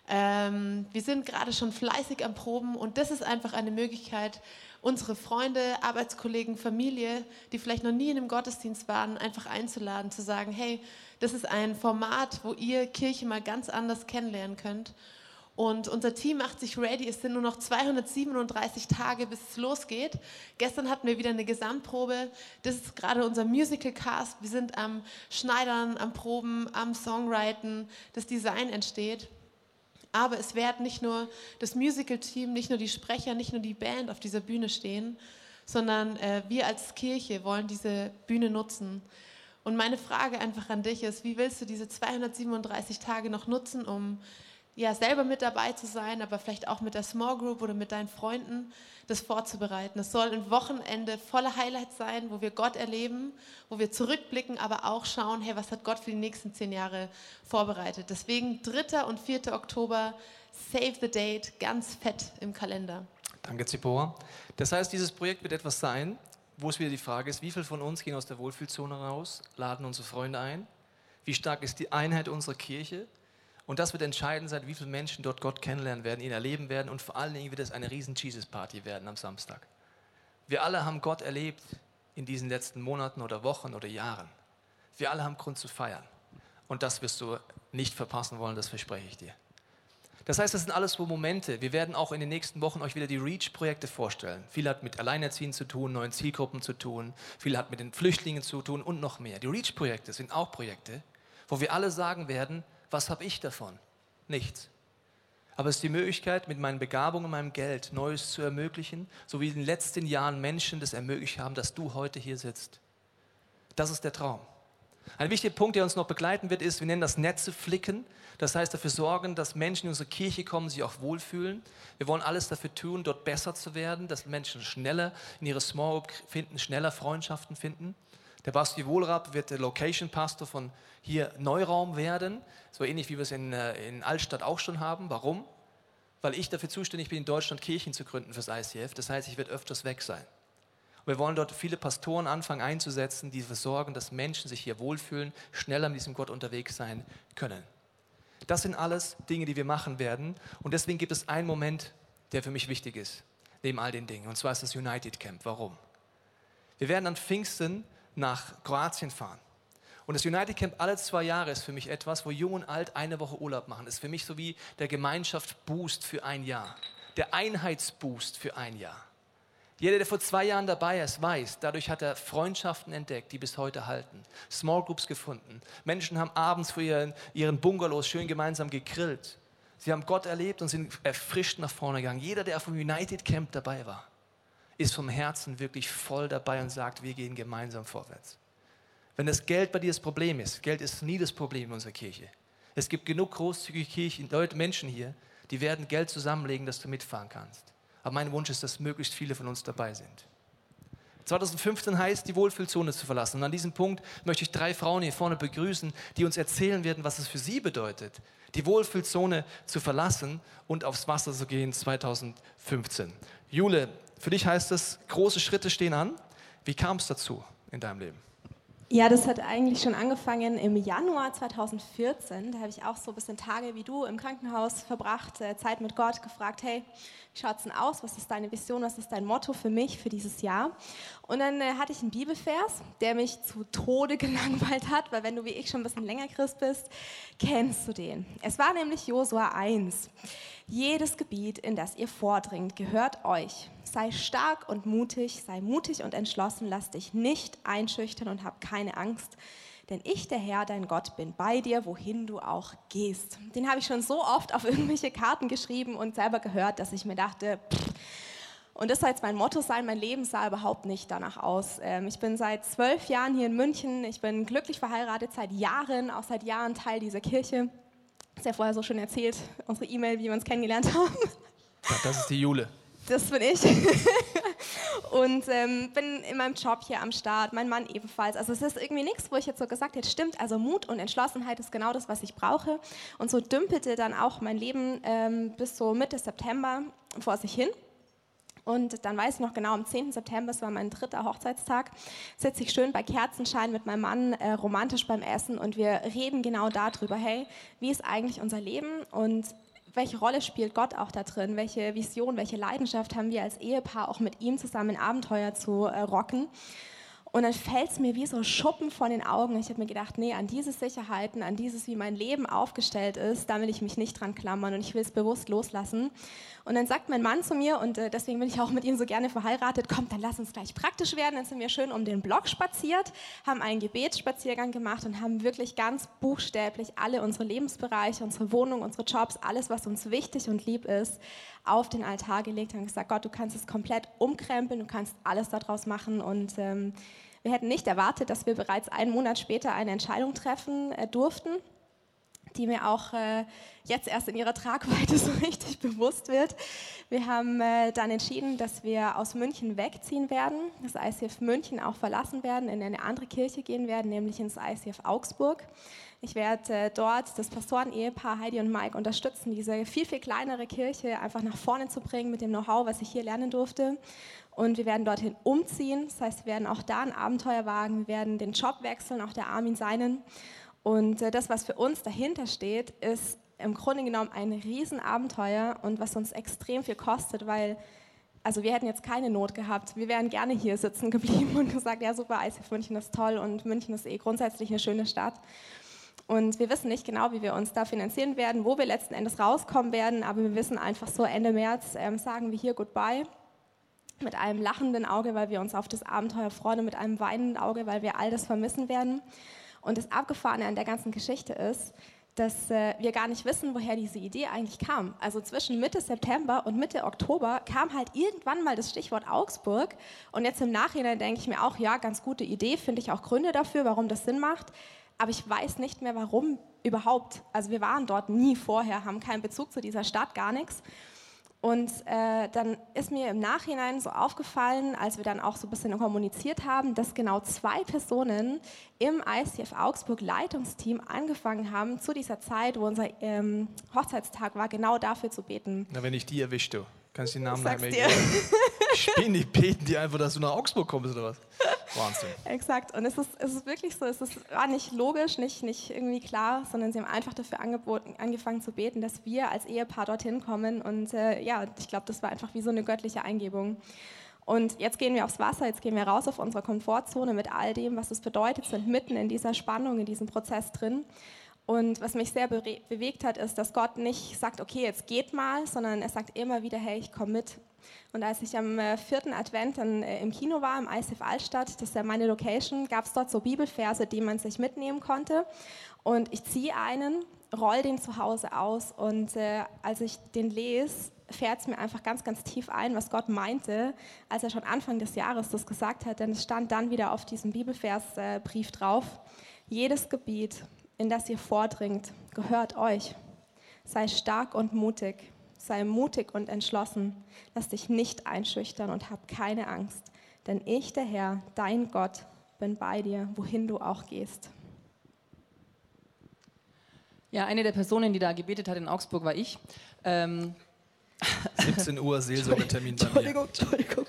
Ähm, wir sind gerade schon fleißig am Proben und das ist einfach eine Möglichkeit, unsere Freunde, Arbeitskollegen, Familie, die vielleicht noch nie in einem Gottesdienst waren, einfach einzuladen, zu sagen, hey, das ist ein Format, wo ihr Kirche mal ganz anders kennenlernen könnt. Und unser Team macht sich ready, es sind nur noch zweihundertsiebenunddreißig Tage, bis es losgeht. Gestern hatten wir wieder eine Gesamtprobe, das ist gerade unser Musical-Cast, wir sind am Schneidern, am Proben, am Songwriten, das Design entsteht. Aber es wird nicht nur das Musical-Team, nicht nur die Sprecher, nicht nur die Band auf dieser Bühne stehen, sondern äh, wir als Kirche wollen diese Bühne nutzen. Und meine Frage einfach an dich ist, wie willst du diese zweihundertsiebenunddreißig Tage noch nutzen, um ja selber mit dabei zu sein, aber vielleicht auch mit der Small Group oder mit deinen Freunden das vorzubereiten? Es soll ein Wochenende voller Highlights sein, wo wir Gott erleben, wo wir zurückblicken, aber auch schauen, hey, was hat Gott für die nächsten zehn Jahre vorbereitet? Deswegen dritter und vierter Oktober, save the date, ganz fett im Kalender. Danke, Zipora. Das heißt, dieses Projekt wird etwas sein, wo es wieder die Frage ist, wie viel von uns gehen aus der Wohlfühlzone raus, laden unsere Freunde ein? Wie stark ist die Einheit unserer Kirche? Und das wird entscheidend sein, wie viele Menschen dort Gott kennenlernen werden, ihn erleben werden. Und vor allen Dingen wird es eine riesen Jesus-Party werden am Samstag. Wir alle haben Gott erlebt in diesen letzten Monaten oder Wochen oder Jahren. Wir alle haben Grund zu feiern. Und das wirst du nicht verpassen wollen, das verspreche ich dir. Das heißt, das sind alles so Momente. Wir werden auch in den nächsten Wochen euch wieder die Reach-Projekte vorstellen. Viel hat mit Alleinerziehenden zu tun, neuen Zielgruppen zu tun. Viel hat mit den Flüchtlingen zu tun und noch mehr. Die Reach-Projekte sind auch Projekte, wo wir alle sagen werden, was habe ich davon? Nichts. Aber es ist die Möglichkeit, mit meinen Begabungen und meinem Geld Neues zu ermöglichen, so wie in den letzten Jahren Menschen das ermöglicht haben, dass du heute hier sitzt. Das ist der Traum. Ein wichtiger Punkt, der uns noch begleiten wird, ist, wir nennen das Netze flicken. Das heißt, dafür sorgen, dass Menschen in unsere Kirche kommen, sich auch wohlfühlen. Wir wollen alles dafür tun, dort besser zu werden, dass Menschen schneller in ihre Small Group finden, schneller Freundschaften finden. Der Basti Wohlrab wird der Location Pastor von hier Neuraum werden, so ähnlich wie wir es in, in Altstadt auch schon haben. Warum? Weil ich dafür zuständig bin, in Deutschland Kirchen zu gründen fürs I C F. Das heißt, ich werde öfters weg sein. Und wir wollen dort viele Pastoren anfangen einzusetzen, die dafür sorgen, dass Menschen sich hier wohlfühlen, schneller mit diesem Gott unterwegs sein können. Das sind alles Dinge, die wir machen werden. Und deswegen gibt es einen Moment, der für mich wichtig ist, neben all den Dingen. Und zwar ist das United Camp. Warum? Wir werden an Pfingsten nach Kroatien fahren. Und das United Camp alle zwei Jahre ist für mich etwas, wo Jung und Alt eine Woche Urlaub machen. Das ist für mich so wie der Gemeinschaftsboost für ein Jahr. Der Einheitsboost für ein Jahr. Jeder, der vor zwei Jahren dabei ist, weiß, dadurch hat er Freundschaften entdeckt, die bis heute halten. Small Groups gefunden. Menschen haben abends vor ihren, ihren Bungalows schön gemeinsam gegrillt. Sie haben Gott erlebt und sind erfrischt nach vorne gegangen. Jeder, der vom United Camp dabei war, ist vom Herzen wirklich voll dabei und sagt, wir gehen gemeinsam vorwärts. Wenn das Geld bei dir das Problem ist, Geld ist nie das Problem in unserer Kirche. Es gibt genug großzügige Kirchen, Leute, Menschen hier, die werden Geld zusammenlegen, dass du mitfahren kannst. Aber mein Wunsch ist, dass möglichst viele von uns dabei sind. zweitausendfünfzehn heißt, die Wohlfühlzone zu verlassen. Und an diesem Punkt möchte ich drei Frauen hier vorne begrüßen, die uns erzählen werden, was es für sie bedeutet, die Wohlfühlzone zu verlassen und aufs Wasser zu gehen zweitausendfünfzehn. Jule, für dich heißt es, große Schritte stehen an. Wie kam es dazu in deinem Leben? Ja, das hat eigentlich schon angefangen im Januar zweitausendvierzehn. Da habe ich auch so ein bisschen Tage wie du im Krankenhaus verbracht, Zeit mit Gott, gefragt, hey, wie schaut es denn aus? Was ist deine Vision? Was ist dein Motto für mich für dieses Jahr? Und dann äh, hatte ich einen Bibelvers, der mich zu Tode gelangweilt hat, weil wenn du wie ich schon ein bisschen länger Christ bist, kennst du den. Es war nämlich Josua eins. Jedes Gebiet, in das ihr vordringt, gehört euch. Sei stark und mutig, sei mutig und entschlossen, lass dich nicht einschüchtern und hab keine Angst, denn ich, der Herr, dein Gott, bin bei dir, wohin du auch gehst. Den habe ich schon so oft auf irgendwelche Karten geschrieben und selber gehört, dass ich mir dachte, pff. Und das soll jetzt mein Motto sein, mein Leben sah überhaupt nicht danach aus. Ich bin seit zwölf Jahren hier in München, ich bin glücklich verheiratet, seit Jahren, auch seit Jahren Teil dieser Kirche. Das ist ja vorher so schön erzählt, unsere E-Mail, wie wir uns kennengelernt haben. Ja, das ist die Jule. Das bin ich. Und ähm, bin in meinem Job hier am Start, mein Mann ebenfalls. Also es ist irgendwie nichts, wo ich jetzt so gesagt hätte, stimmt, also Mut und Entschlossenheit ist genau das, was ich brauche. Und so dümpelte dann auch mein Leben ähm, bis so Mitte September vor sich hin. Und dann weiß ich noch genau, am zehnten September, es war mein dritter Hochzeitstag, sitze ich schön bei Kerzenschein mit meinem Mann äh, romantisch beim Essen und wir reden genau darüber, hey, wie ist eigentlich unser Leben und welche Rolle spielt Gott auch da drin? Welche Vision, welche Leidenschaft haben wir als Ehepaar, auch mit ihm zusammen Abenteuer zu äh, rocken? Und dann fällt es mir wie so Schuppen von den Augen. Ich habe mir gedacht, nee, an diese Sicherheiten, an dieses, wie mein Leben aufgestellt ist, da will ich mich nicht dran klammern und ich will es bewusst loslassen. Und dann sagt mein Mann zu mir, und äh, deswegen bin ich auch mit ihm so gerne verheiratet, komm, dann lass uns gleich praktisch werden. Dann sind wir schön um den Block spaziert, haben einen Gebetsspaziergang gemacht und haben wirklich ganz buchstäblich alle unsere Lebensbereiche, unsere Wohnung, unsere Jobs, alles, was uns wichtig und lieb ist, auf den Altar gelegt und gesagt, Gott, du kannst es komplett umkrempeln, du kannst alles daraus machen. Und ähm, wir hätten nicht erwartet, dass wir bereits einen Monat später eine Entscheidung treffen äh, durften, die mir auch äh, jetzt erst in ihrer Tragweite so richtig bewusst wird. Wir haben äh, dann entschieden, dass wir aus München wegziehen werden, das I C F München auch verlassen werden, in eine andere Kirche gehen werden, nämlich ins I C F Augsburg. Ich werde äh, dort das Pastoren-Ehepaar Heidi und Mike unterstützen, diese viel, viel kleinere Kirche einfach nach vorne zu bringen mit dem Know-how, was ich hier lernen durfte. Und wir werden dorthin umziehen, das heißt, wir werden auch da ein Abenteuer wagen, wir werden den Job wechseln, auch der Armin seinen. Und das, was für uns dahinter steht, ist im Grunde genommen ein Riesenabenteuer und was uns extrem viel kostet, weil, also wir hätten jetzt keine Not gehabt, wir wären gerne hier sitzen geblieben und gesagt, ja super, I C F München ist toll und München ist eh grundsätzlich eine schöne Stadt. Und wir wissen nicht genau, wie wir uns da finanzieren werden, wo wir letzten Endes rauskommen werden, aber wir wissen einfach so, Ende März ähm, sagen wir hier Goodbye. Mit einem lachenden Auge, weil wir uns auf das Abenteuer freuen, und mit einem weinenden Auge, weil wir all das vermissen werden. Und das Abgefahrene an der ganzen Geschichte ist, dass äh, wir gar nicht wissen, woher diese Idee eigentlich kam. Also zwischen Mitte September und Mitte Oktober kam halt irgendwann mal das Stichwort Augsburg. Und jetzt im Nachhinein denke ich mir auch, ja, ganz gute Idee, finde ich auch Gründe dafür, warum das Sinn macht. Aber ich weiß nicht mehr, warum überhaupt. Also wir waren dort nie vorher, haben keinen Bezug zu dieser Stadt, gar nichts. Und äh, dann ist mir im Nachhinein so aufgefallen, als wir dann auch so ein bisschen kommuniziert haben, dass genau zwei Personen im I C F Augsburg Leitungsteam angefangen haben, zu dieser Zeit, wo unser ähm, Hochzeitstag war, genau dafür zu beten. Na, wenn ich die erwische, du kannst den Namen nicht mehr geben. Spinnen die, beten die einfach, dass du nach Augsburg kommst oder was? Wahnsinn. Exakt. Und es ist, es ist wirklich so, es ist, war nicht logisch, nicht, nicht irgendwie klar, sondern sie haben einfach dafür angeboten, angefangen zu beten, dass wir als Ehepaar dorthin kommen. Und äh, ja, ich glaube, das war einfach wie so eine göttliche Eingebung. Und jetzt gehen wir aufs Wasser, jetzt gehen wir raus auf unsere Komfortzone mit all dem, was es bedeutet, sind mitten in dieser Spannung, in diesem Prozess drin. Und was mich sehr be- bewegt hat, ist, dass Gott nicht sagt, okay, jetzt geht mal, sondern er sagt immer wieder, hey, ich komme mit. Und als ich am äh, vierten Advent dann äh, im Kino war, im I C F Altstadt, das ist ja meine Location, gab es dort so Bibelverse, die man sich mitnehmen konnte. Und ich ziehe einen, roll den zu Hause aus und äh, als ich den lese, fährt es mir einfach ganz, ganz tief ein, was Gott meinte, als er schon Anfang des Jahres das gesagt hat. Denn es stand dann wieder auf diesem Bibelversbrief äh, drauf, jedes Gebiet, in das ihr vordringt, gehört euch. Sei stark und mutig, sei mutig und entschlossen, lass dich nicht einschüchtern und hab keine Angst, denn ich, der Herr, dein Gott, bin bei dir, wohin du auch gehst. Ja, eine der Personen, die da gebetet hat in Augsburg, war ich. Ähm siebzehn Uhr Seelsorgetermin bei mir. Entschuldigung, Entschuldigung.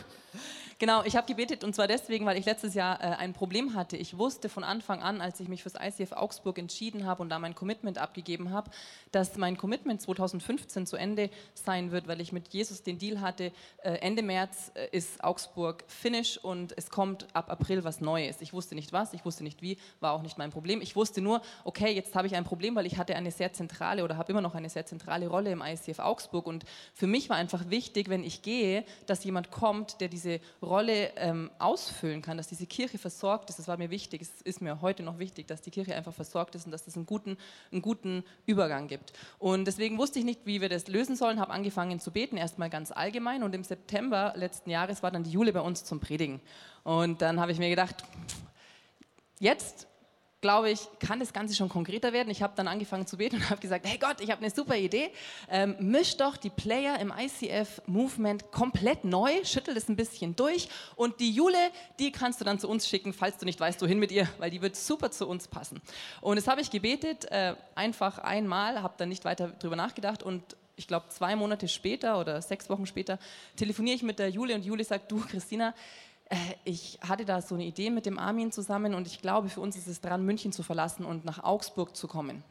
Genau, ich habe gebetet und zwar deswegen, weil ich letztes Jahr äh, ein Problem hatte. Ich wusste von Anfang an, als ich mich fürs I C F Augsburg entschieden habe und da mein Commitment abgegeben habe, dass mein Commitment zwanzig fünfzehn zu Ende sein wird, weil ich mit Jesus den Deal hatte, äh, Ende März äh, ist Augsburg finish und es kommt ab April was Neues. Ich wusste nicht was, ich wusste nicht wie, war auch nicht mein Problem. Ich wusste nur, okay, jetzt habe ich ein Problem, weil ich hatte eine sehr zentrale oder habe immer noch eine sehr zentrale Rolle im I C F Augsburg und für mich war einfach wichtig, wenn ich gehe, dass jemand kommt, der diese Rolle ähm, ausfüllen kann, dass diese Kirche versorgt ist. Das war mir wichtig, es ist mir heute noch wichtig, dass die Kirche einfach versorgt ist und dass es einen guten, einen guten Übergang gibt. Und deswegen wusste ich nicht, wie wir das lösen sollen, habe angefangen zu beten, erstmal ganz allgemein und im September letzten Jahres war dann die Jule bei uns zum Predigen. Und dann habe ich mir gedacht, jetzt glaube ich, kann das Ganze schon konkreter werden. Ich habe dann angefangen zu beten und habe gesagt, hey Gott, ich habe eine super Idee. Ähm, misch doch die Player im I C F-Movement komplett neu, schüttel es ein bisschen durch und die Jule, die kannst du dann zu uns schicken, falls du nicht weißt, wohin mit ihr, weil die wird super zu uns passen. Und das habe ich gebetet, äh, einfach einmal, habe dann nicht weiter drüber nachgedacht und ich glaube, zwei Monate später oder sechs Wochen später telefoniere ich mit der Jule und Jule sagt, du Christina, ich hatte da so eine Idee mit dem Armin zusammen und ich glaube, für uns ist es dran, München zu verlassen und nach Augsburg zu kommen.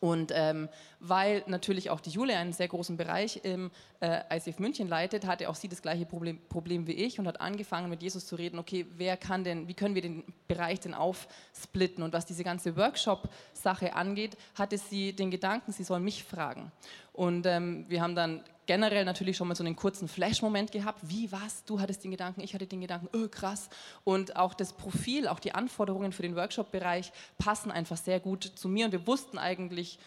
Und ähm, weil natürlich auch die Jule einen sehr großen Bereich im äh, I C F München leitet, hatte auch sie das gleiche Problem, Problem wie ich und hat angefangen mit Jesus zu reden, okay, wer kann denn, wie können wir den Bereich denn aufsplitten? Und was diese ganze Workshop-Sache angeht, hatte sie den Gedanken, sie soll mich fragen. Und ähm, wir haben dann generell natürlich schon mal so einen kurzen Flash-Moment gehabt, wie, was, du hattest den Gedanken, ich hatte den Gedanken, öh, krass. Und auch das Profil, auch die Anforderungen für den Workshop-Bereich passen einfach sehr gut zu mir und wir wussten eigentlich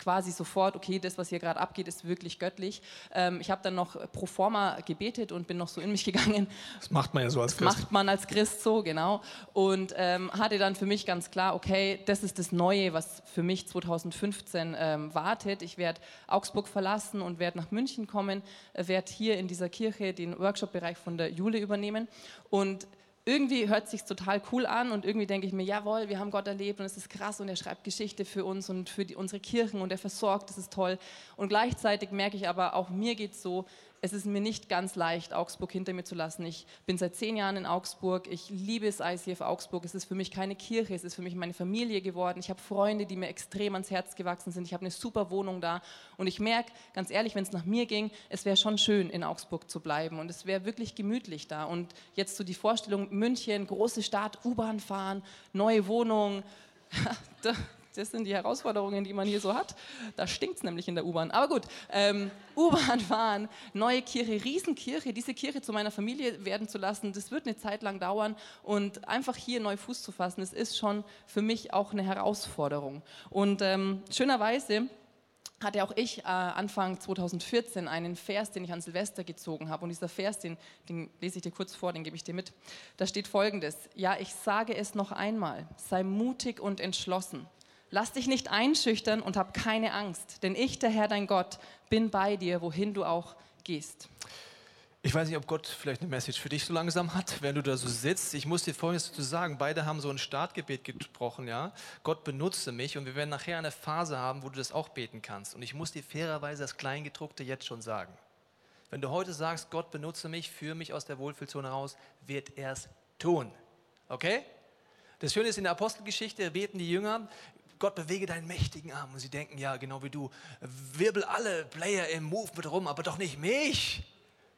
quasi sofort, okay, das, was hier gerade abgeht, ist wirklich göttlich. Ähm, ich habe dann noch pro forma gebetet und bin noch so in mich gegangen. Das macht man ja so als Christ. Das macht man als Christ so, genau. Und ähm, hatte dann für mich ganz klar, okay, das ist das Neue, was für mich zweitausendfünfzehn ähm, wartet. Ich werde Augsburg verlassen und werde nach München kommen, werde hier in dieser Kirche den Workshop-Bereich von der Jule übernehmen und irgendwie hört es sich total cool an und irgendwie denke ich mir, jawohl, wir haben Gott erlebt und es ist krass und er schreibt Geschichte für uns und für die, unsere Kirchen und er versorgt, das ist toll. Und gleichzeitig merke ich aber, auch mir geht es so, es ist mir nicht ganz leicht, Augsburg hinter mir zu lassen. Ich bin seit zehn Jahren in Augsburg, ich liebe es I C F Augsburg, es ist für mich keine Kirche, es ist für mich meine Familie geworden. Ich habe Freunde, die mir extrem ans Herz gewachsen sind, ich habe eine super Wohnung da und ich merke, ganz ehrlich, wenn es nach mir ging, es wäre schon schön, in Augsburg zu bleiben und es wäre wirklich gemütlich da. Und jetzt so die Vorstellung, München, große Stadt, U-Bahn fahren, neue Wohnung. Das sind die Herausforderungen, die man hier so hat. Da stinkt es nämlich in der U-Bahn. Aber gut, ähm, U-Bahn fahren, neue Kirche, Riesenkirche, diese Kirche zu meiner Familie werden zu lassen, das wird eine Zeit lang dauern. Und einfach hier neu Fuß zu fassen, das ist schon für mich auch eine Herausforderung. Und ähm, schönerweise hatte auch ich äh, Anfang zweitausendvierzehn einen Vers, den ich an Silvester gezogen habe. Und dieser Vers, den, den lese ich dir kurz vor, den gebe ich dir mit. Da steht Folgendes. Ja, ich sage es noch einmal. Sei mutig und entschlossen. Lass dich nicht einschüchtern und hab keine Angst. Denn ich, der Herr, dein Gott, bin bei dir, wohin du auch gehst. Ich weiß nicht, ob Gott vielleicht eine Message für dich so langsam hat, wenn du da so sitzt. Ich muss dir Folgendes dazu sagen, beide haben so ein Startgebet gesprochen, ja. Gott benutze mich und wir werden nachher eine Phase haben, wo du das auch beten kannst. Und ich muss dir fairerweise das Kleingedruckte jetzt schon sagen. Wenn du heute sagst, Gott benutze mich, führe mich aus der Wohlfühlzone raus, wird er es tun. Okay? Das Schöne ist, in der Apostelgeschichte beten die Jünger, Gott bewege deinen mächtigen Arm. Und sie denken, ja, genau wie du, wirbel alle Player im Move mit rum, aber doch nicht mich.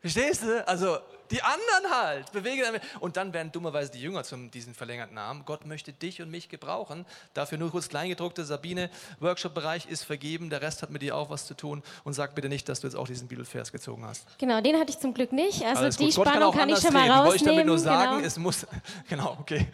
Verstehst du? Also die anderen halt. Bewege damit. Und dann werden dummerweise die Jünger zum diesen verlängerten Arm. Gott möchte dich und mich gebrauchen. Dafür nur kurz Kleingedruckte. Sabine, Workshop-Bereich ist vergeben. Der Rest hat mit dir auch was zu tun. Und sag bitte nicht, dass du jetzt auch diesen Bibelvers gezogen hast. Genau, den hatte ich zum Glück nicht. Also alles die gut. Spannung kann, kann ich schon mal rausnehmen. Wollte ich damit nur sagen, genau. Es muss... Genau, okay.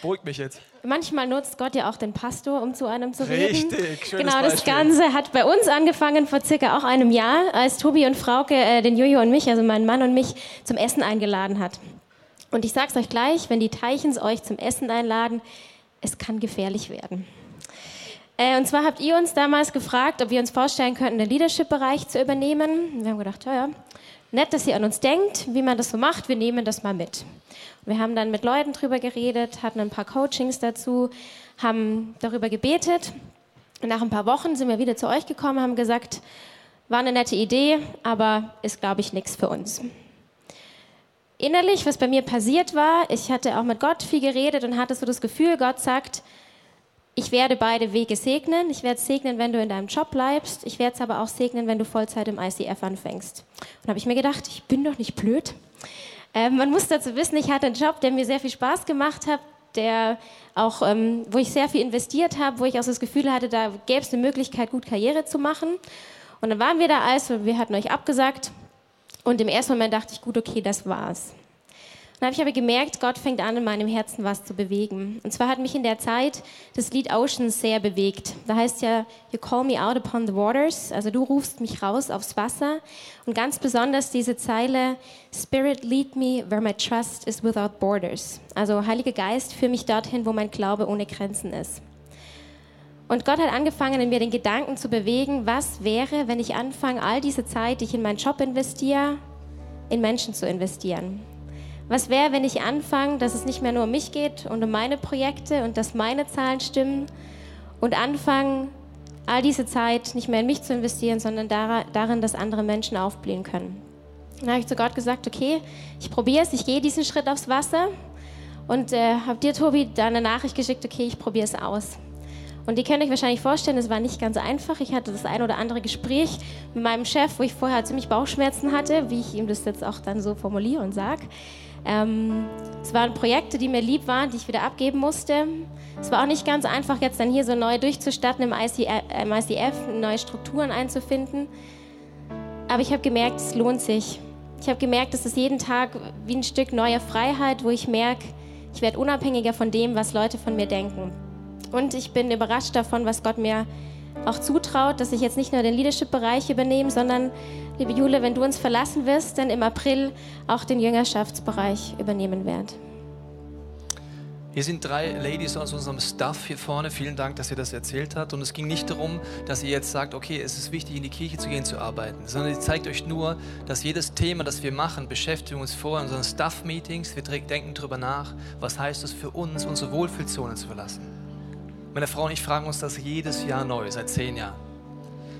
Beruhigt mich jetzt. Manchmal nutzt Gott ja auch den Pastor, um zu einem zu reden. Richtig, schönes Genau, das Beispiel. Ganze hat bei uns angefangen vor circa auch einem Jahr, als Tobi und Frauke äh, den Jojo und mich, also meinen Mann und mich, zum Essen eingeladen hat. Und ich sag's euch gleich, wenn die Teichens euch zum Essen einladen, es kann gefährlich werden. Äh, und zwar habt ihr uns damals gefragt, ob wir uns vorstellen könnten, den Leadership-Bereich zu übernehmen. Wir haben gedacht, ja, ja, nett, dass ihr an uns denkt, wie man das so macht, wir nehmen das mal mit. Wir haben dann mit Leuten drüber geredet, hatten ein paar Coachings dazu, haben darüber gebetet. Nach ein paar Wochen sind wir wieder zu euch gekommen, haben gesagt, war eine nette Idee, aber ist, glaube ich, nichts für uns. Innerlich, was bei mir passiert war, ich hatte auch mit Gott viel geredet und hatte so das Gefühl, Gott sagt, ich werde beide Wege segnen. Ich werde es segnen, wenn du in deinem Job bleibst. Ich werde es aber auch segnen, wenn du Vollzeit im I C F anfängst. Und habe ich mir gedacht, ich bin doch nicht blöd. Ähm, man muss dazu wissen, ich hatte einen Job, der mir sehr viel Spaß gemacht hat, der auch, ähm, wo ich sehr viel investiert habe, wo ich auch so das Gefühl hatte, da gäbe es eine Möglichkeit, gut Karriere zu machen. Und dann waren wir da, also wir hatten euch abgesagt und im ersten Moment dachte ich, gut, okay, das war's. Dann habe ich aber gemerkt, Gott fängt an, in meinem Herzen was zu bewegen. Und zwar hat mich in der Zeit das Lied Ocean sehr bewegt. Da heißt ja, you call me out upon the waters, also du rufst mich raus aufs Wasser. Und ganz besonders diese Zeile, Spirit lead me where my trust is without borders. Also Heiliger Geist, führ mich dorthin, wo mein Glaube ohne Grenzen ist. Und Gott hat angefangen, in mir den Gedanken zu bewegen, was wäre, wenn ich anfange, all diese Zeit, die ich in meinen Job investiere, in Menschen zu investieren. Was wäre, wenn ich anfange, dass es nicht mehr nur um mich geht und um meine Projekte und dass meine Zahlen stimmen und anfange, all diese Zeit nicht mehr in mich zu investieren, sondern darin, dass andere Menschen aufblühen können. Dann habe ich zu Gott gesagt, okay, ich probiere es, ich gehe diesen Schritt aufs Wasser und äh, habe dir, Tobi, da eine Nachricht geschickt, okay, ich probiere es aus. Und ihr könnt euch wahrscheinlich vorstellen, es war nicht ganz einfach. Ich hatte das ein oder andere Gespräch mit meinem Chef, wo ich vorher ziemlich Bauchschmerzen hatte, wie ich ihm das jetzt auch dann so formuliere und sage. Ähm, es waren Projekte, die mir lieb waren, die ich wieder abgeben musste. Es war auch nicht ganz einfach, jetzt dann hier so neu durchzustatten im I C F, neue Strukturen einzufinden. Aber ich habe gemerkt, es lohnt sich. Ich habe gemerkt, es ist jeden Tag wie ein Stück neuer Freiheit, wo ich merke, ich werde unabhängiger von dem, was Leute von mir denken. Und ich bin überrascht davon, was Gott mir auch zutraut, dass ich jetzt nicht nur den Leadership-Bereich übernehme, sondern, liebe Jule, wenn du uns verlassen wirst, dann im April auch den Jüngerschaftsbereich übernehmen werde. Hier sind drei Ladies aus unserem Staff hier vorne. Vielen Dank, dass ihr das erzählt habt. Und es ging nicht darum, dass ihr jetzt sagt, okay, es ist wichtig, in die Kirche zu gehen, zu arbeiten. Sondern sie zeigt euch nur, dass jedes Thema, das wir machen, beschäftigen uns vorher in unseren Staff-Meetings. Wir denken darüber nach, was heißt es für uns, unsere Wohlfühlzone zu verlassen. Meine Frau und ich fragen uns das jedes Jahr neu, seit zehn Jahren.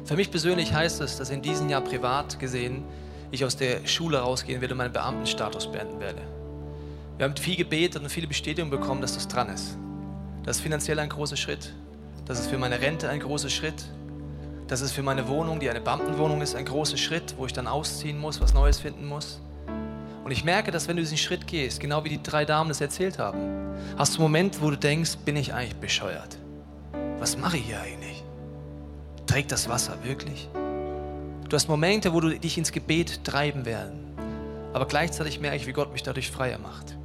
Für mich persönlich heißt es, dass in diesem Jahr privat gesehen, ich aus der Schule rausgehen werde und meinen Beamtenstatus beenden werde. Wir haben viel gebetet und viele Bestätigung bekommen, dass das dran ist. Das ist finanziell ein großer Schritt. Das ist für meine Rente ein großer Schritt. Das ist für meine Wohnung, die eine Beamtenwohnung ist, ein großer Schritt, wo ich dann ausziehen muss, was Neues finden muss. Und ich merke, dass wenn du diesen Schritt gehst, genau wie die drei Damen das erzählt haben, hast du einen Moment, wo du denkst, bin ich eigentlich bescheuert? Was mache ich hier eigentlich? Trägt das Wasser wirklich? Du hast Momente, wo du dich ins Gebet treiben werden. Aber gleichzeitig merke ich, wie Gott mich dadurch freier macht.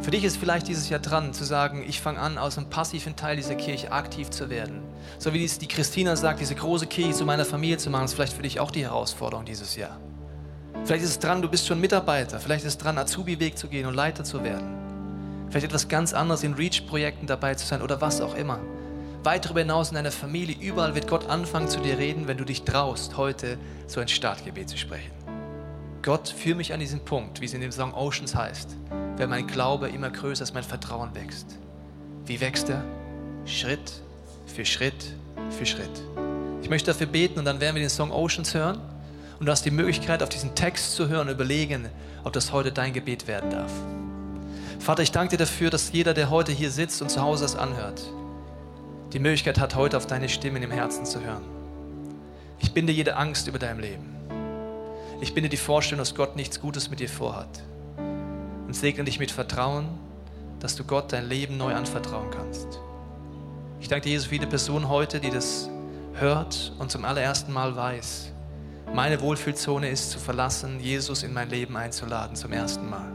Für dich ist vielleicht dieses Jahr dran, zu sagen, ich fange an, aus einem passiven Teil dieser Kirche aktiv zu werden. So wie die Christina sagt, diese große Kirche zu meiner Familie zu machen, ist vielleicht für dich auch die Herausforderung dieses Jahr. Vielleicht ist es dran, du bist schon Mitarbeiter, vielleicht ist es dran, Azubi-Weg zu gehen und Leiter zu werden. Vielleicht etwas ganz anderes in Reach-Projekten dabei zu sein oder was auch immer. Weit darüber hinaus in deiner Familie, überall wird Gott anfangen zu dir reden, wenn du dich traust, heute so ein Startgebet zu sprechen. Gott, führe mich an diesen Punkt, wie es in dem Song Oceans heißt. Wenn mein Glaube immer größer ist, mein Vertrauen wächst. Wie wächst er? Schritt für Schritt für Schritt. Ich möchte dafür beten und dann werden wir den Song Oceans hören. Und du hast die Möglichkeit, auf diesen Text zu hören und überlegen, ob das heute dein Gebet werden darf. Vater, ich danke dir dafür, dass jeder, der heute hier sitzt und zu Hause das anhört, die Möglichkeit hat, heute auf deine Stimme in dem Herzen zu hören. Ich binde jede Angst über deinem Leben. Ich binde die Vorstellung, dass Gott nichts Gutes mit dir vorhat. Und segne dich mit Vertrauen, dass du Gott dein Leben neu anvertrauen kannst. Ich danke dir, Jesus, für jede Person heute, die das hört und zum allerersten Mal weiß, meine Wohlfühlzone ist zu verlassen, Jesus in mein Leben einzuladen zum ersten Mal.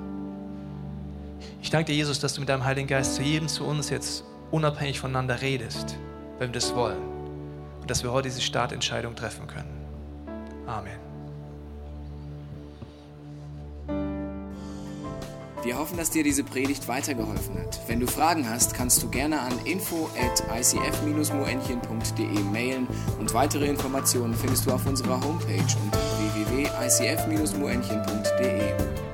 Ich danke dir, Jesus, dass du mit deinem Heiligen Geist zu jedem zu uns jetzt unabhängig voneinander redest, wenn wir das wollen. Und dass wir heute diese Startentscheidung treffen können. Amen. Wir hoffen, dass dir diese Predigt weitergeholfen hat. Wenn du Fragen hast, kannst du gerne an info at i c f dash moenchen punkt d e mailen und weitere Informationen findest du auf unserer Homepage unter w w w punkt i c f dash moenchen punkt d e.